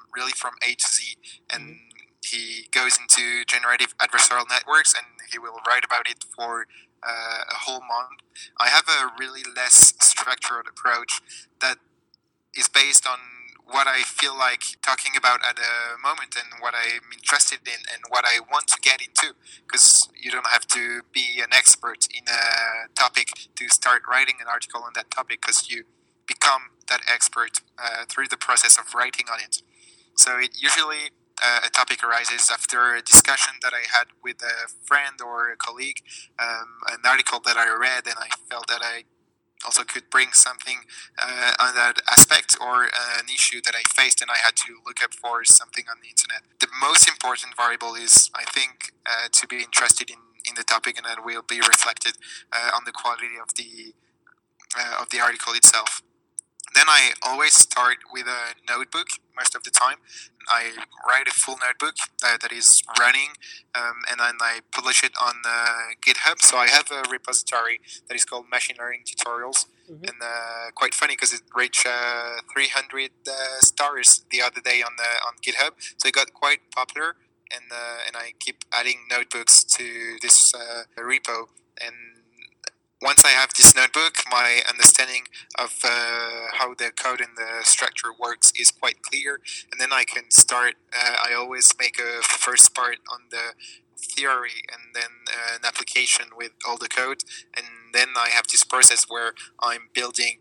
A to Z, and he goes into generative adversarial networks, and he will write about it for a whole month. I have a really less structured approach that is based on what I feel like talking about at a moment and what I'm interested in and what I want to get into, because you don't have to be an expert in a topic to start writing an article on that topic, because you become that expert through the process of writing on it. So it usually a topic arises after a discussion that I had with a friend or a colleague, an article that I read, and I felt that I also could bring something on that aspect, or an issue that I faced and I had to look up for something on the internet. The most important variable is, I think, to be interested in the topic, and that will be reflected on the quality of the article itself. Then I always start with a notebook. Most of the time, I write a full notebook that is running, and then I publish it on GitHub. So I have a repository that is called Machine Learning Tutorials, and quite funny because it reached 300 stars the other day on GitHub. So it got quite popular, and I keep adding notebooks to this repo. And once I have this notebook, my understanding of how the code and the structure works is quite clear, and then I can start. I always make a first part on the theory and then an application with all the code, and then I have this process where I'm building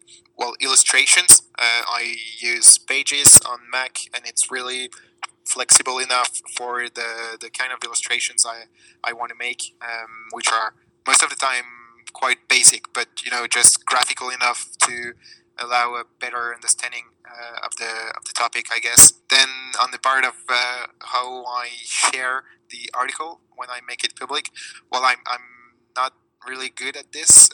illustrations. I use Pages on Mac, and it's really flexible enough for the kind of illustrations I want to make, which are most of the time quite basic, but just graphical enough to allow a better understanding of the topic, I guess. Then on the part of how I share the article when I make it public, I'm not really good at this.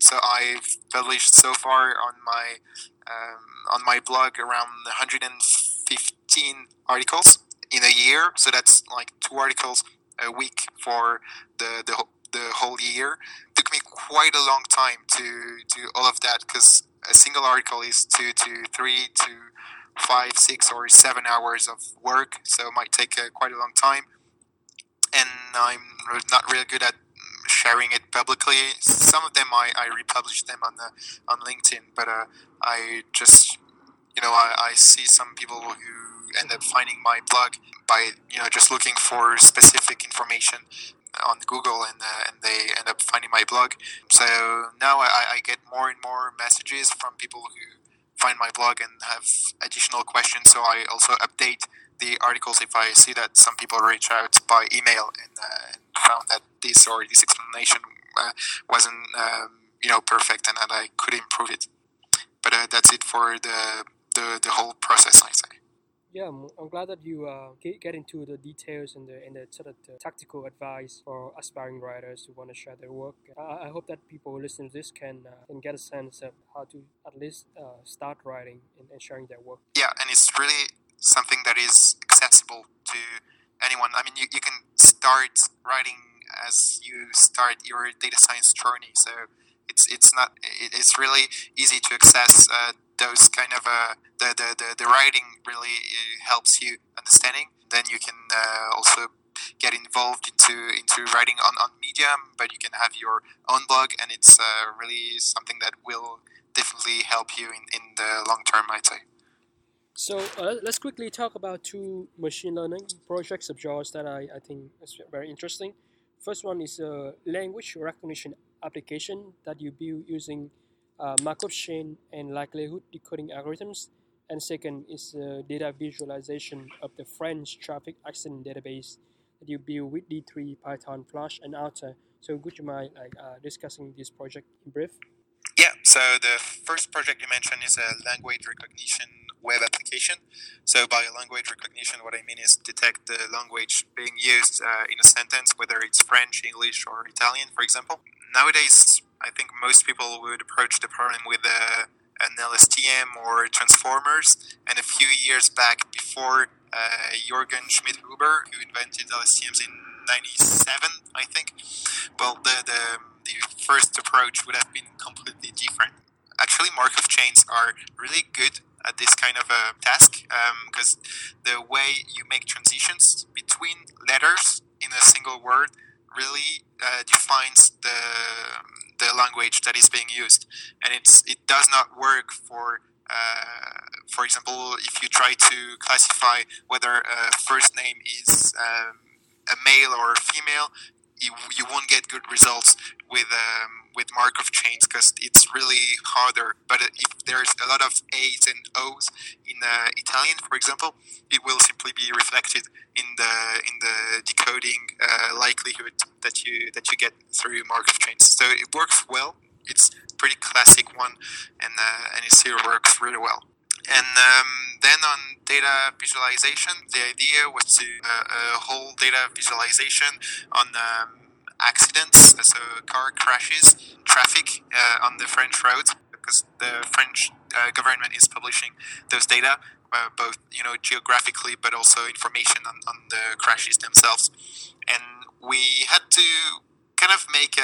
So I've published so far on my blog around 115 articles in a year. So that's like 2 articles a week for the whole year. It took me quite a long time to do all of that, because a single article is 2 to 3 to 5, 6 or 7 hours of work, so it might take quite a long time. And I'm not really good at sharing it publicly. Some of them I republish them on LinkedIn, but I just I see some people who end up finding my blog by just looking for specific information on Google, and they end up finding my blog. So now I get more and more messages from people who find my blog and have additional questions. So I also update the articles if I see that some people reach out by email and found that this or this explanation wasn't perfect and that I could improve it. But that's it for the whole process, I say. Yeah, I'm glad that you get into the details and the sort of the tactical advice for aspiring writers who want to share their work. I hope that people who listen to this can get a sense of how to at least start writing and sharing their work. Yeah, and it's really something that is accessible to anyone. I mean, you can start writing as you start your data science journey. So it's really easy to access. Those kind of the writing really helps you understanding. Then you can also get involved into writing on Medium, but you can have your own blog, and it's really something that will definitely help you in the long term, I'd say. So let's quickly talk about 2 machine learning projects of yours that I think is very interesting. First one is a language recognition application that you build using Markov chain and likelihood decoding algorithms, and second is data visualization of the French traffic accident database that you build with D3, Python, Flask, and Alter. So would you mind discussing this project in brief? Yeah, so the first project you mentioned is a language recognition web application. So by language recognition, what I mean is detect the language being used in a sentence, whether it's French, English, or Italian, for example. Nowadays, I think most people would approach the problem with an LSTM or transformers. And a few years back, before Jürgen Schmidhuber, who invented LSTMs in 1997, I think, the first approach would have been completely different. Actually, Markov chains are really good at this kind of a task, because the way you make transitions between letters in a single word really defines the language that is being used, and it does not work for example, if you try to classify whether a first name is a male or a female, you won't get good results with Markov chains, because it's really harder. But if there's a lot of A's and O's in Italian, for example, it will simply be reflected in the decoding likelihood that you get through Markov chains. So it works well. It's a pretty classic one, and it still works really well. And then on data visualization, the idea was to a whole data visualization on accidents, so car crashes, traffic on the French roads, because the French government is publishing those data, both geographically, but also information on the crashes themselves. And we had to kind of make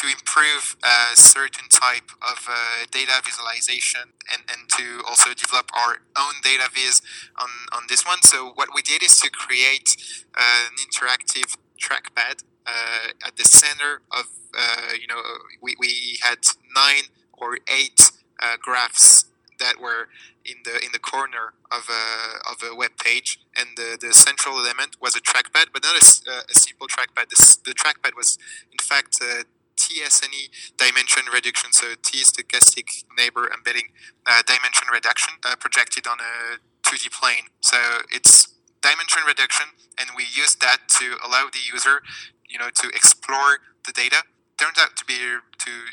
to improve a certain type of data visualization and to also develop our own data viz on this one. So what we did is to create an interactive trackpad at the center of, we had 9 or 8 graphs that were in the corner of a web page, and the central element was a trackpad, but not a simple trackpad. The trackpad was in fact T-SNE dimension reduction, so T stochastic neighbor embedding dimension reduction projected on a 2D plane. So it's dimension reduction, and we use that to allow the user, to explore the data. Turns out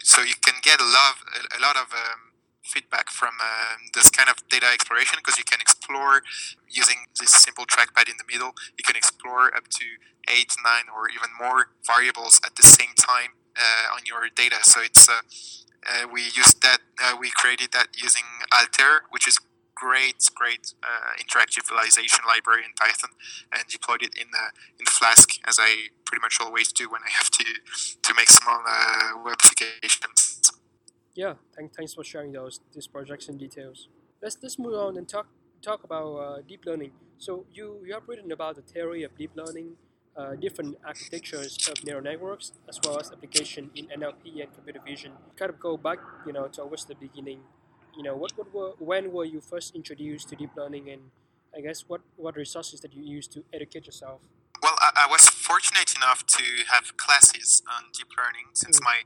so you can get a lot of feedback from this kind of data exploration, because you can explore using this simple trackpad in the middle. You can explore up to 8, 9, or even more variables at the same time on your data. So it's we used that. We created that using Alter, which is great interactive visualization library in Python, and deployed it in Flask, as I pretty much always do when I have to make small web applications. Yeah, thanks for sharing these projects in details. Let's move on and talk about deep learning. So you have written about the theory of deep learning, different architectures of neural networks, as well as application in NLP and computer vision. Kind of go back, towards the beginning. When were you first introduced to deep learning, and I guess what resources did you use to educate yourself? Well, I was fortunate enough to have classes on deep learning, since my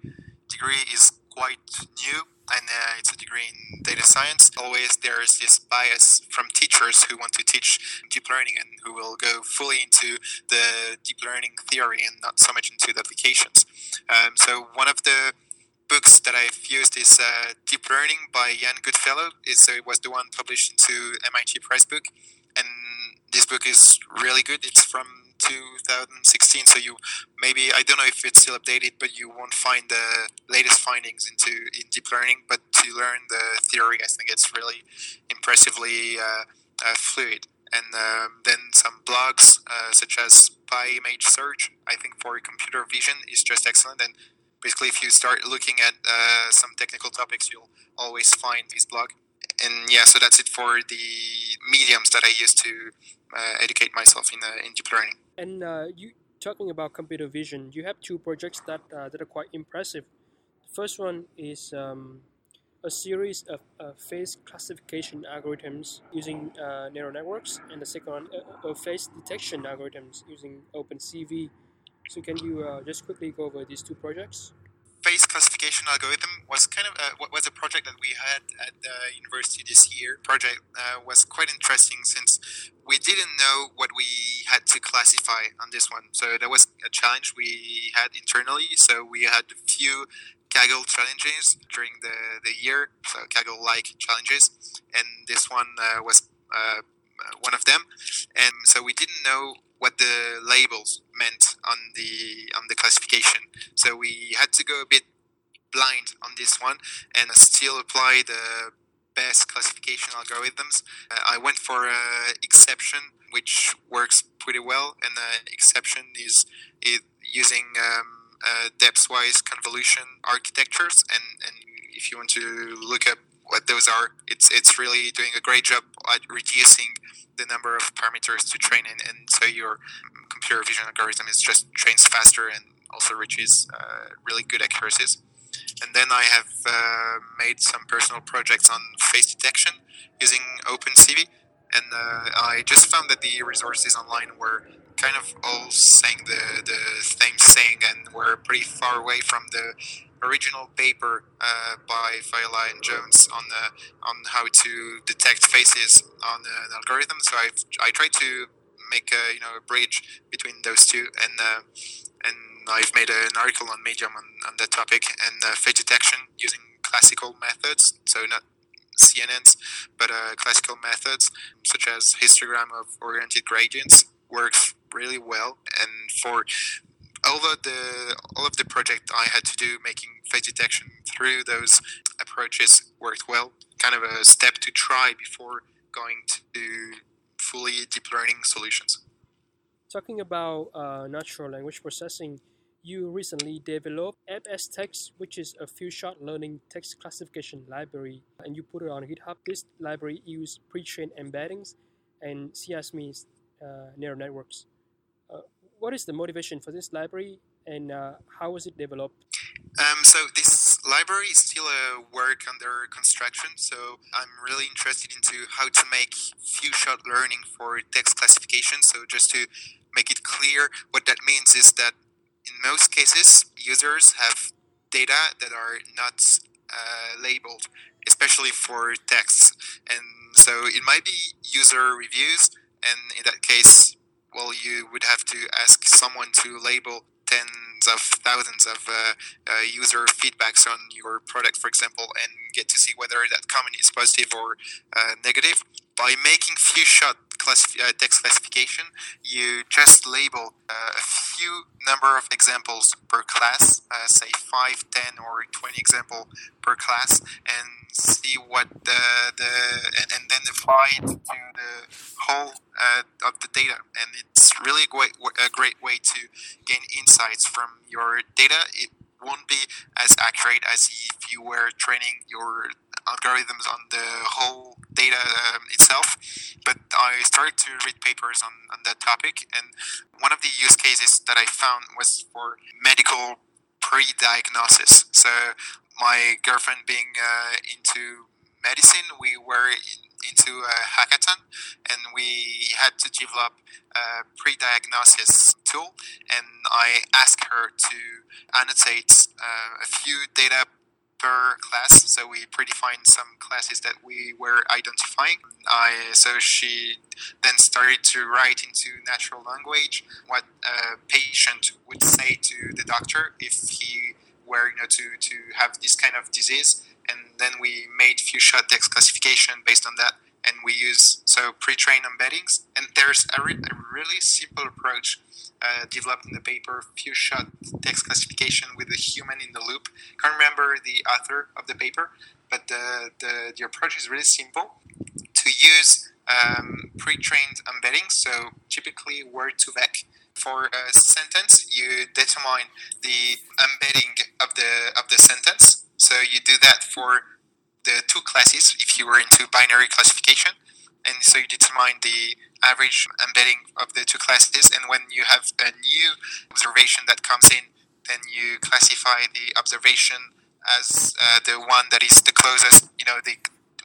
degree is quite new, and it's a degree in data science. Always there is this bias from teachers who want to teach deep learning and who will go fully into the deep learning theory and not so much into the applications. So one of the books that I've used is Deep Learning by Ian Goodfellow. It was the one published into MIT Press Book, and this book is really good. It's from 2016, so I don't know if it's still updated, but you won't find the latest findings in deep learning, but to learn the theory, I think it's really impressively fluid. And then some blogs such as PyImageSearch, I think for computer vision, is just excellent. And basically, if you start looking at some technical topics, you'll always find this blog. And yeah, so that's it for the mediums that I use to educate myself in deep learning. And you talking about computer vision, you have two projects that are quite impressive. The first one is a series of face classification algorithms using neural networks, and the second one, face detection algorithms using OpenCV. So can you just quickly go over these two projects? Face classification algorithm was was a project that we had at the university this year. Project was quite interesting, since we didn't know what we had to classify on this one. So that was a challenge we had internally. So we had a few Kaggle challenges during the year, so Kaggle-like challenges, and this one was one of them. And so we didn't know what the labels meant on the classification. So we had to go a bit blind on this one and still apply the best classification algorithms. I went for Xception, which works pretty well, and Xception is using depth-wise convolution architectures, and if you want to look up what those are, it's really doing a great job at reducing the number of parameters to train in, and so your computer vision algorithm is just trains faster and also reaches really good accuracies. And then I have made some personal projects on face detection using OpenCV, and I just found that the resources online were kind of all saying the same, and were pretty far away from the original paper by Viola and Jones on how to detect faces on an algorithm. So I tried to make a bridge between those two, and I've made an article on Medium on that topic, and face detection using classical methods, so not CNNs, but classical methods such as histogram of oriented gradients works really well. And for all of the project I had to do, making face detection through those approaches worked well. Kind of a step to try before going to fully deep learning solutions. Talking about natural language processing, you recently developed MSText, which is a few-shot learning text classification library, and you put it on GitHub. This library uses pre-trained embeddings and CSMEs neural networks. what is the motivation for this library, and how was it developed? So this library is still a work under construction, so I'm really interested into how to make few-shot learning for text classification. So just to make it clear, what that means is that in most cases, users have data that are not labeled, especially for texts. And so it might be user reviews, and in that case, well, you would have to ask someone to label tens of thousands of user feedbacks on your product, for example, and get to see whether that comment is positive or negative. By making few-shot text classification, you just label a few number of examples per class, say 5, 10, or 20 example per class, and see what and then apply it to the whole of the data. And it's really a great way to gain insights from your data. It won't be as accurate as if you were training your algorithms on the whole data itself, but I started to read papers on that topic, and one of the use cases that I found was for medical pre-diagnosis. So my girlfriend being into medicine, we were into a hackathon, and we had to develop a pre-diagnosis tool, and I asked her to annotate a few data per class. So we predefined some classes that we were identifying. So she then started to write into natural language what a patient would say to the doctor if he were to have this kind of disease. And then we made few-shot text classification based on that. And we use pre-trained embeddings. And there's a really simple approach developed in the paper, few-shot text classification with a human in the loop. Can't remember the author of the paper, but the approach is really simple. To use pre-trained embeddings, so typically Word2Vec, for a sentence, you determine the embedding of the sentence. So you do that for the two classes if you were into binary classification, and so you determine the average embedding of the two classes, and when you have a new observation that comes in, then you classify the observation as the one that is the closest,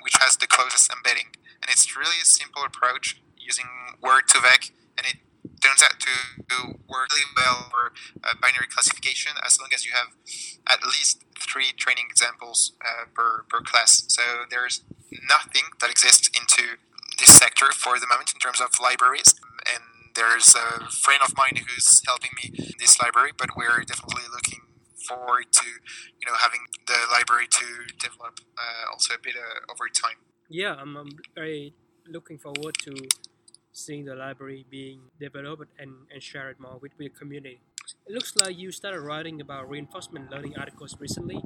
which has the closest embedding. And it's really a simple approach using Word2Vec, and it turns out to work really well for binary classification as long as you have at least 3 training examples per class. So there's nothing that exists into this sector for the moment in terms of libraries, and there's a friend of mine who's helping me in this library, but we're definitely looking forward to having the library to develop also a bit over time. Yeah, I'm very looking forward to seeing the library being developed and shared more with the community. It looks like you started writing about reinforcement learning articles recently.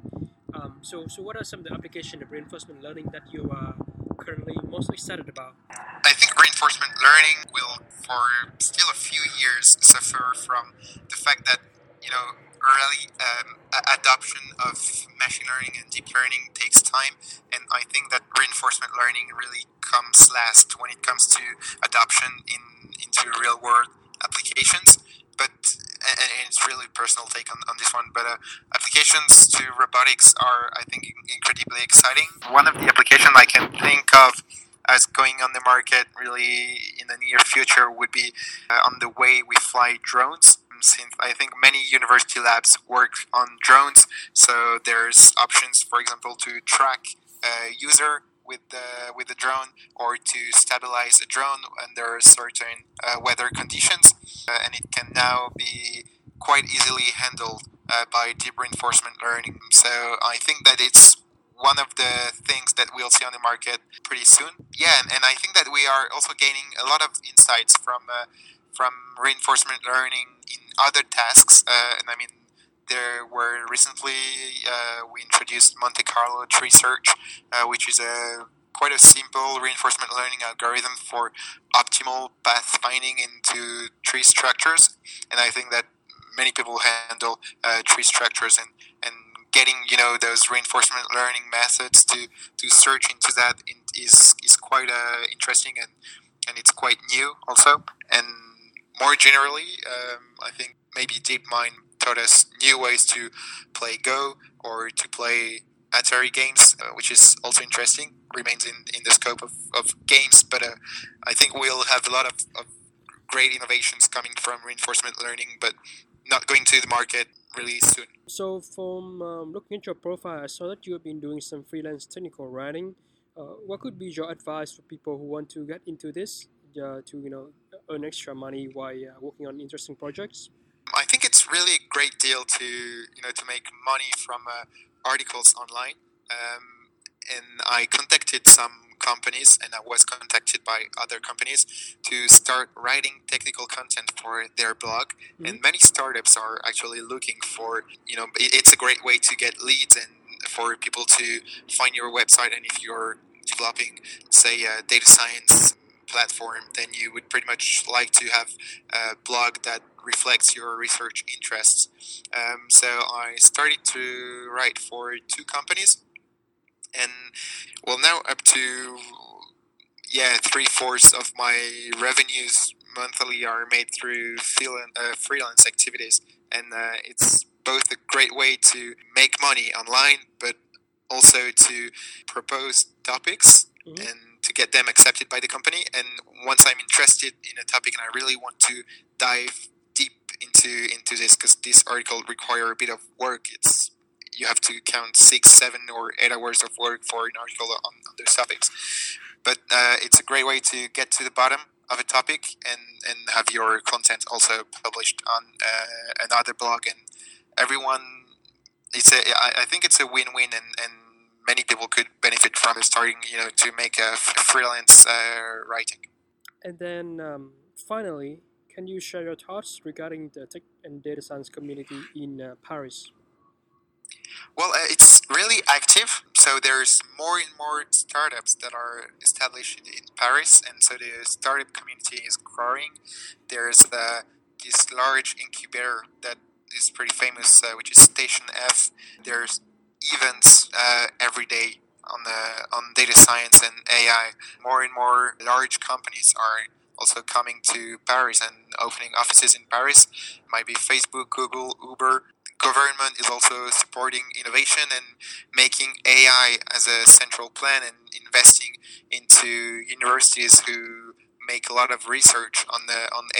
So what are some of the applications of reinforcement learning that you are currently most excited about? I think reinforcement learning will, for still a few years, suffer from the fact that, early adoption of machine learning and deep learning takes time, and I think that reinforcement learning really comes last when it comes to adoption into real-world applications. But and it's really personal take on this one, but applications to robotics are, I think, incredibly exciting. One of the applications I can think of as going on the market really in the near future would be on the way we fly drones. Since I think many university labs work on drones, so there's options, for example, to track a user with the drone, or to stabilize a drone under certain weather conditions, and it can now be quite easily handled by deep reinforcement learning. So I think that it's one of the things that we'll see on the market pretty soon. Yeah, and I think that we are also gaining a lot of insights from reinforcement learning in other tasks, and I mean, there were recently we introduced Monte Carlo tree search, which is quite a simple reinforcement learning algorithm for optimal path finding into tree structures, and I think that many people handle tree structures, and getting those reinforcement learning methods to search into that is quite interesting, and it's quite new also. And more generally, I think maybe DeepMind taught us new ways to play Go or to play Atari games, which is also interesting, remains in the scope of games, but I think we'll have a lot of great innovations coming from reinforcement learning, but not going to the market really soon. So from looking at your profile, I saw that you have been doing some freelance technical writing. What could be your advice for people who want to get into this to earn extra money while working on interesting projects? I think it's really a great deal to to make money from articles online. And I contacted some companies, and I was contacted by other companies to start writing technical content for their blog. Mm-hmm. And many startups are actually looking for, it's a great way to get leads and for people to find your website. And if you're developing, say, a data science platform, then you would pretty much like to have a blog that reflects your research interests. So I started to write for two companies. And well, now up to 3/4 of my revenues monthly are made through freelance activities, and it's both a great way to make money online, but also to propose topics and to get them accepted by the company. And once I'm interested in a topic and I really want to dive deep into this, because this article requires a bit of work, you have to count 6, 7, or 8 hours of work for an article on those topics. But it's a great way to get to the bottom of a topic and have your content also published on another blog. And everyone, I think it's a win-win, and many people could benefit from starting, to make a freelance writing. And then finally, can you share your thoughts regarding the tech and data science community in Paris? Well, it's really active, so there's more and more startups that are established in Paris, and so the startup community is growing. There's this large incubator that is pretty famous, which is Station F. There's events every day on data science and AI. More and more large companies are also coming to Paris and opening offices in Paris. It might be Facebook, Google, Uber. Government is also supporting innovation and making AI as a central plan and investing into universities who make a lot of research on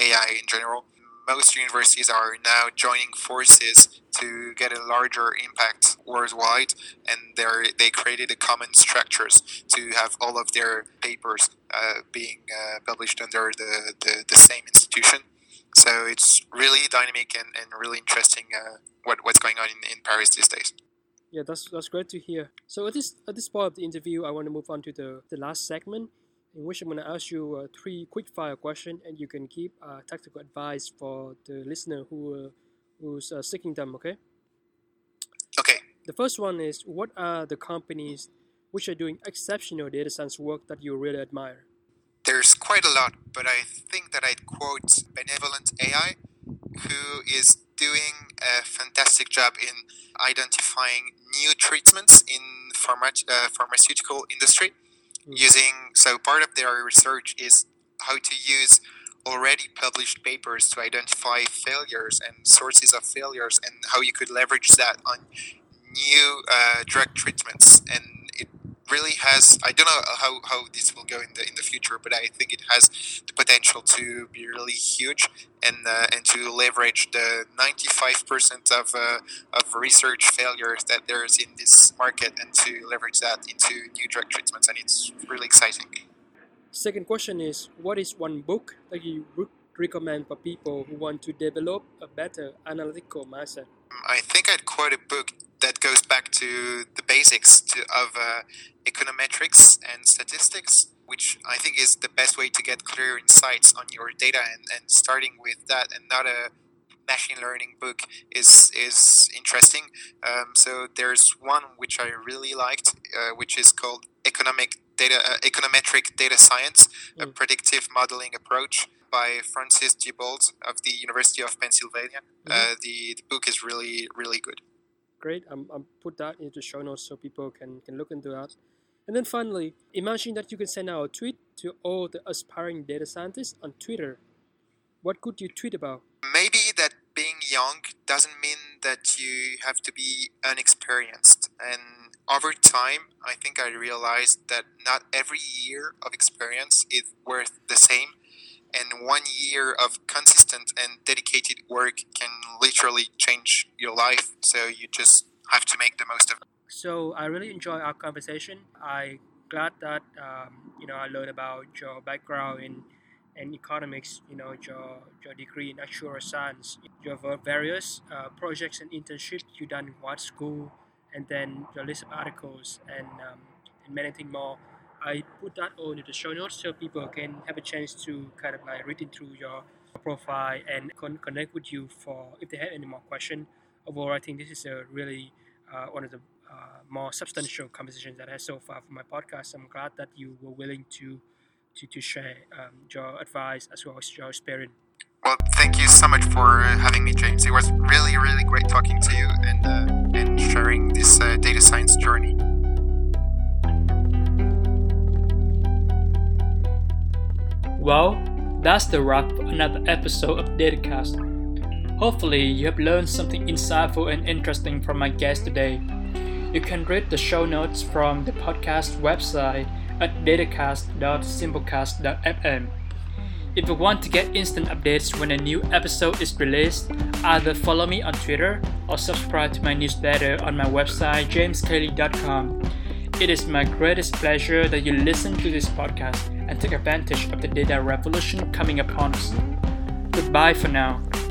AI in general. Most universities are now joining forces to get a larger impact worldwide, and they created a common structures to have all of their papers being published under the same institution. So it's really dynamic and really interesting what's going on in Paris these days. Yeah, that's great to hear. So at this part of the interview, I want to move on to the last segment, in which I'm going to ask you 3 quick-fire questions, and you can give tactical advice for the listener who's seeking them, okay? Okay. The first one is, what are the companies which are doing exceptional data science work that you really admire? There's quite a lot, but I think that I'd quote Benevolent AI, who is doing a fantastic job in identifying new treatments in pharmaceutical industry. So part of their research is how to use already published papers to identify failures and sources of failures, and how you could leverage that on new drug treatments. And really has, I don't know how this will go in the future, but I think it has the potential to be really huge and to leverage the 95% of research failures that there is in this market, and to leverage that into new drug treatments, and it's really exciting. Second question is, what is one book that you would recommend for people who want to develop a better analytical mindset? I think I'd quote a book that goes back to the basics of econometrics and statistics, which I think is the best way to get clear insights on your data, and starting with that and not a machine learning book is interesting. So there's one which I really liked, which is called Econometric Data Science, a predictive modeling approach, by Francis Gibault of the University of Pennsylvania. The book is really, really good. Great, I'll put that into show notes so people can look into that. And then finally, imagine that you can send out a tweet to all the aspiring data scientists on Twitter. What could you tweet about? Maybe that being young doesn't mean that you have to be inexperienced. And over time, I think I realized that not every year of experience is worth the same. And 1 year of consistent and dedicated work can literally change your life. So you just have to make the most of it. So I really enjoy our conversation. I'm glad that I learned about your background in economics, your degree in actuarial science, your various projects and internships you done in what school, and then your list of articles and many things more. I put that all into the show notes so people can have a chance to kind of like read it through your profile and connect with you for if they have any more questions. Overall, I think this is a really one of the more substantial conversations that I had so far for my podcast. I'm glad that you were willing to share your advice as well as your experience. Well, thank you so much for having me, James. It was really, really great talking to you and sharing this data science journey. Well, that's the wrap for another episode of DataCast. Hopefully, you have learned something insightful and interesting from my guest today. You can read the show notes from the podcast website at datacast.simplecast.fm. If you want to get instant updates when a new episode is released, either follow me on Twitter or subscribe to my newsletter on my website jameskelly.com. It is my greatest pleasure that you listen to this podcast and take advantage of the data revolution coming upon us. Goodbye for now.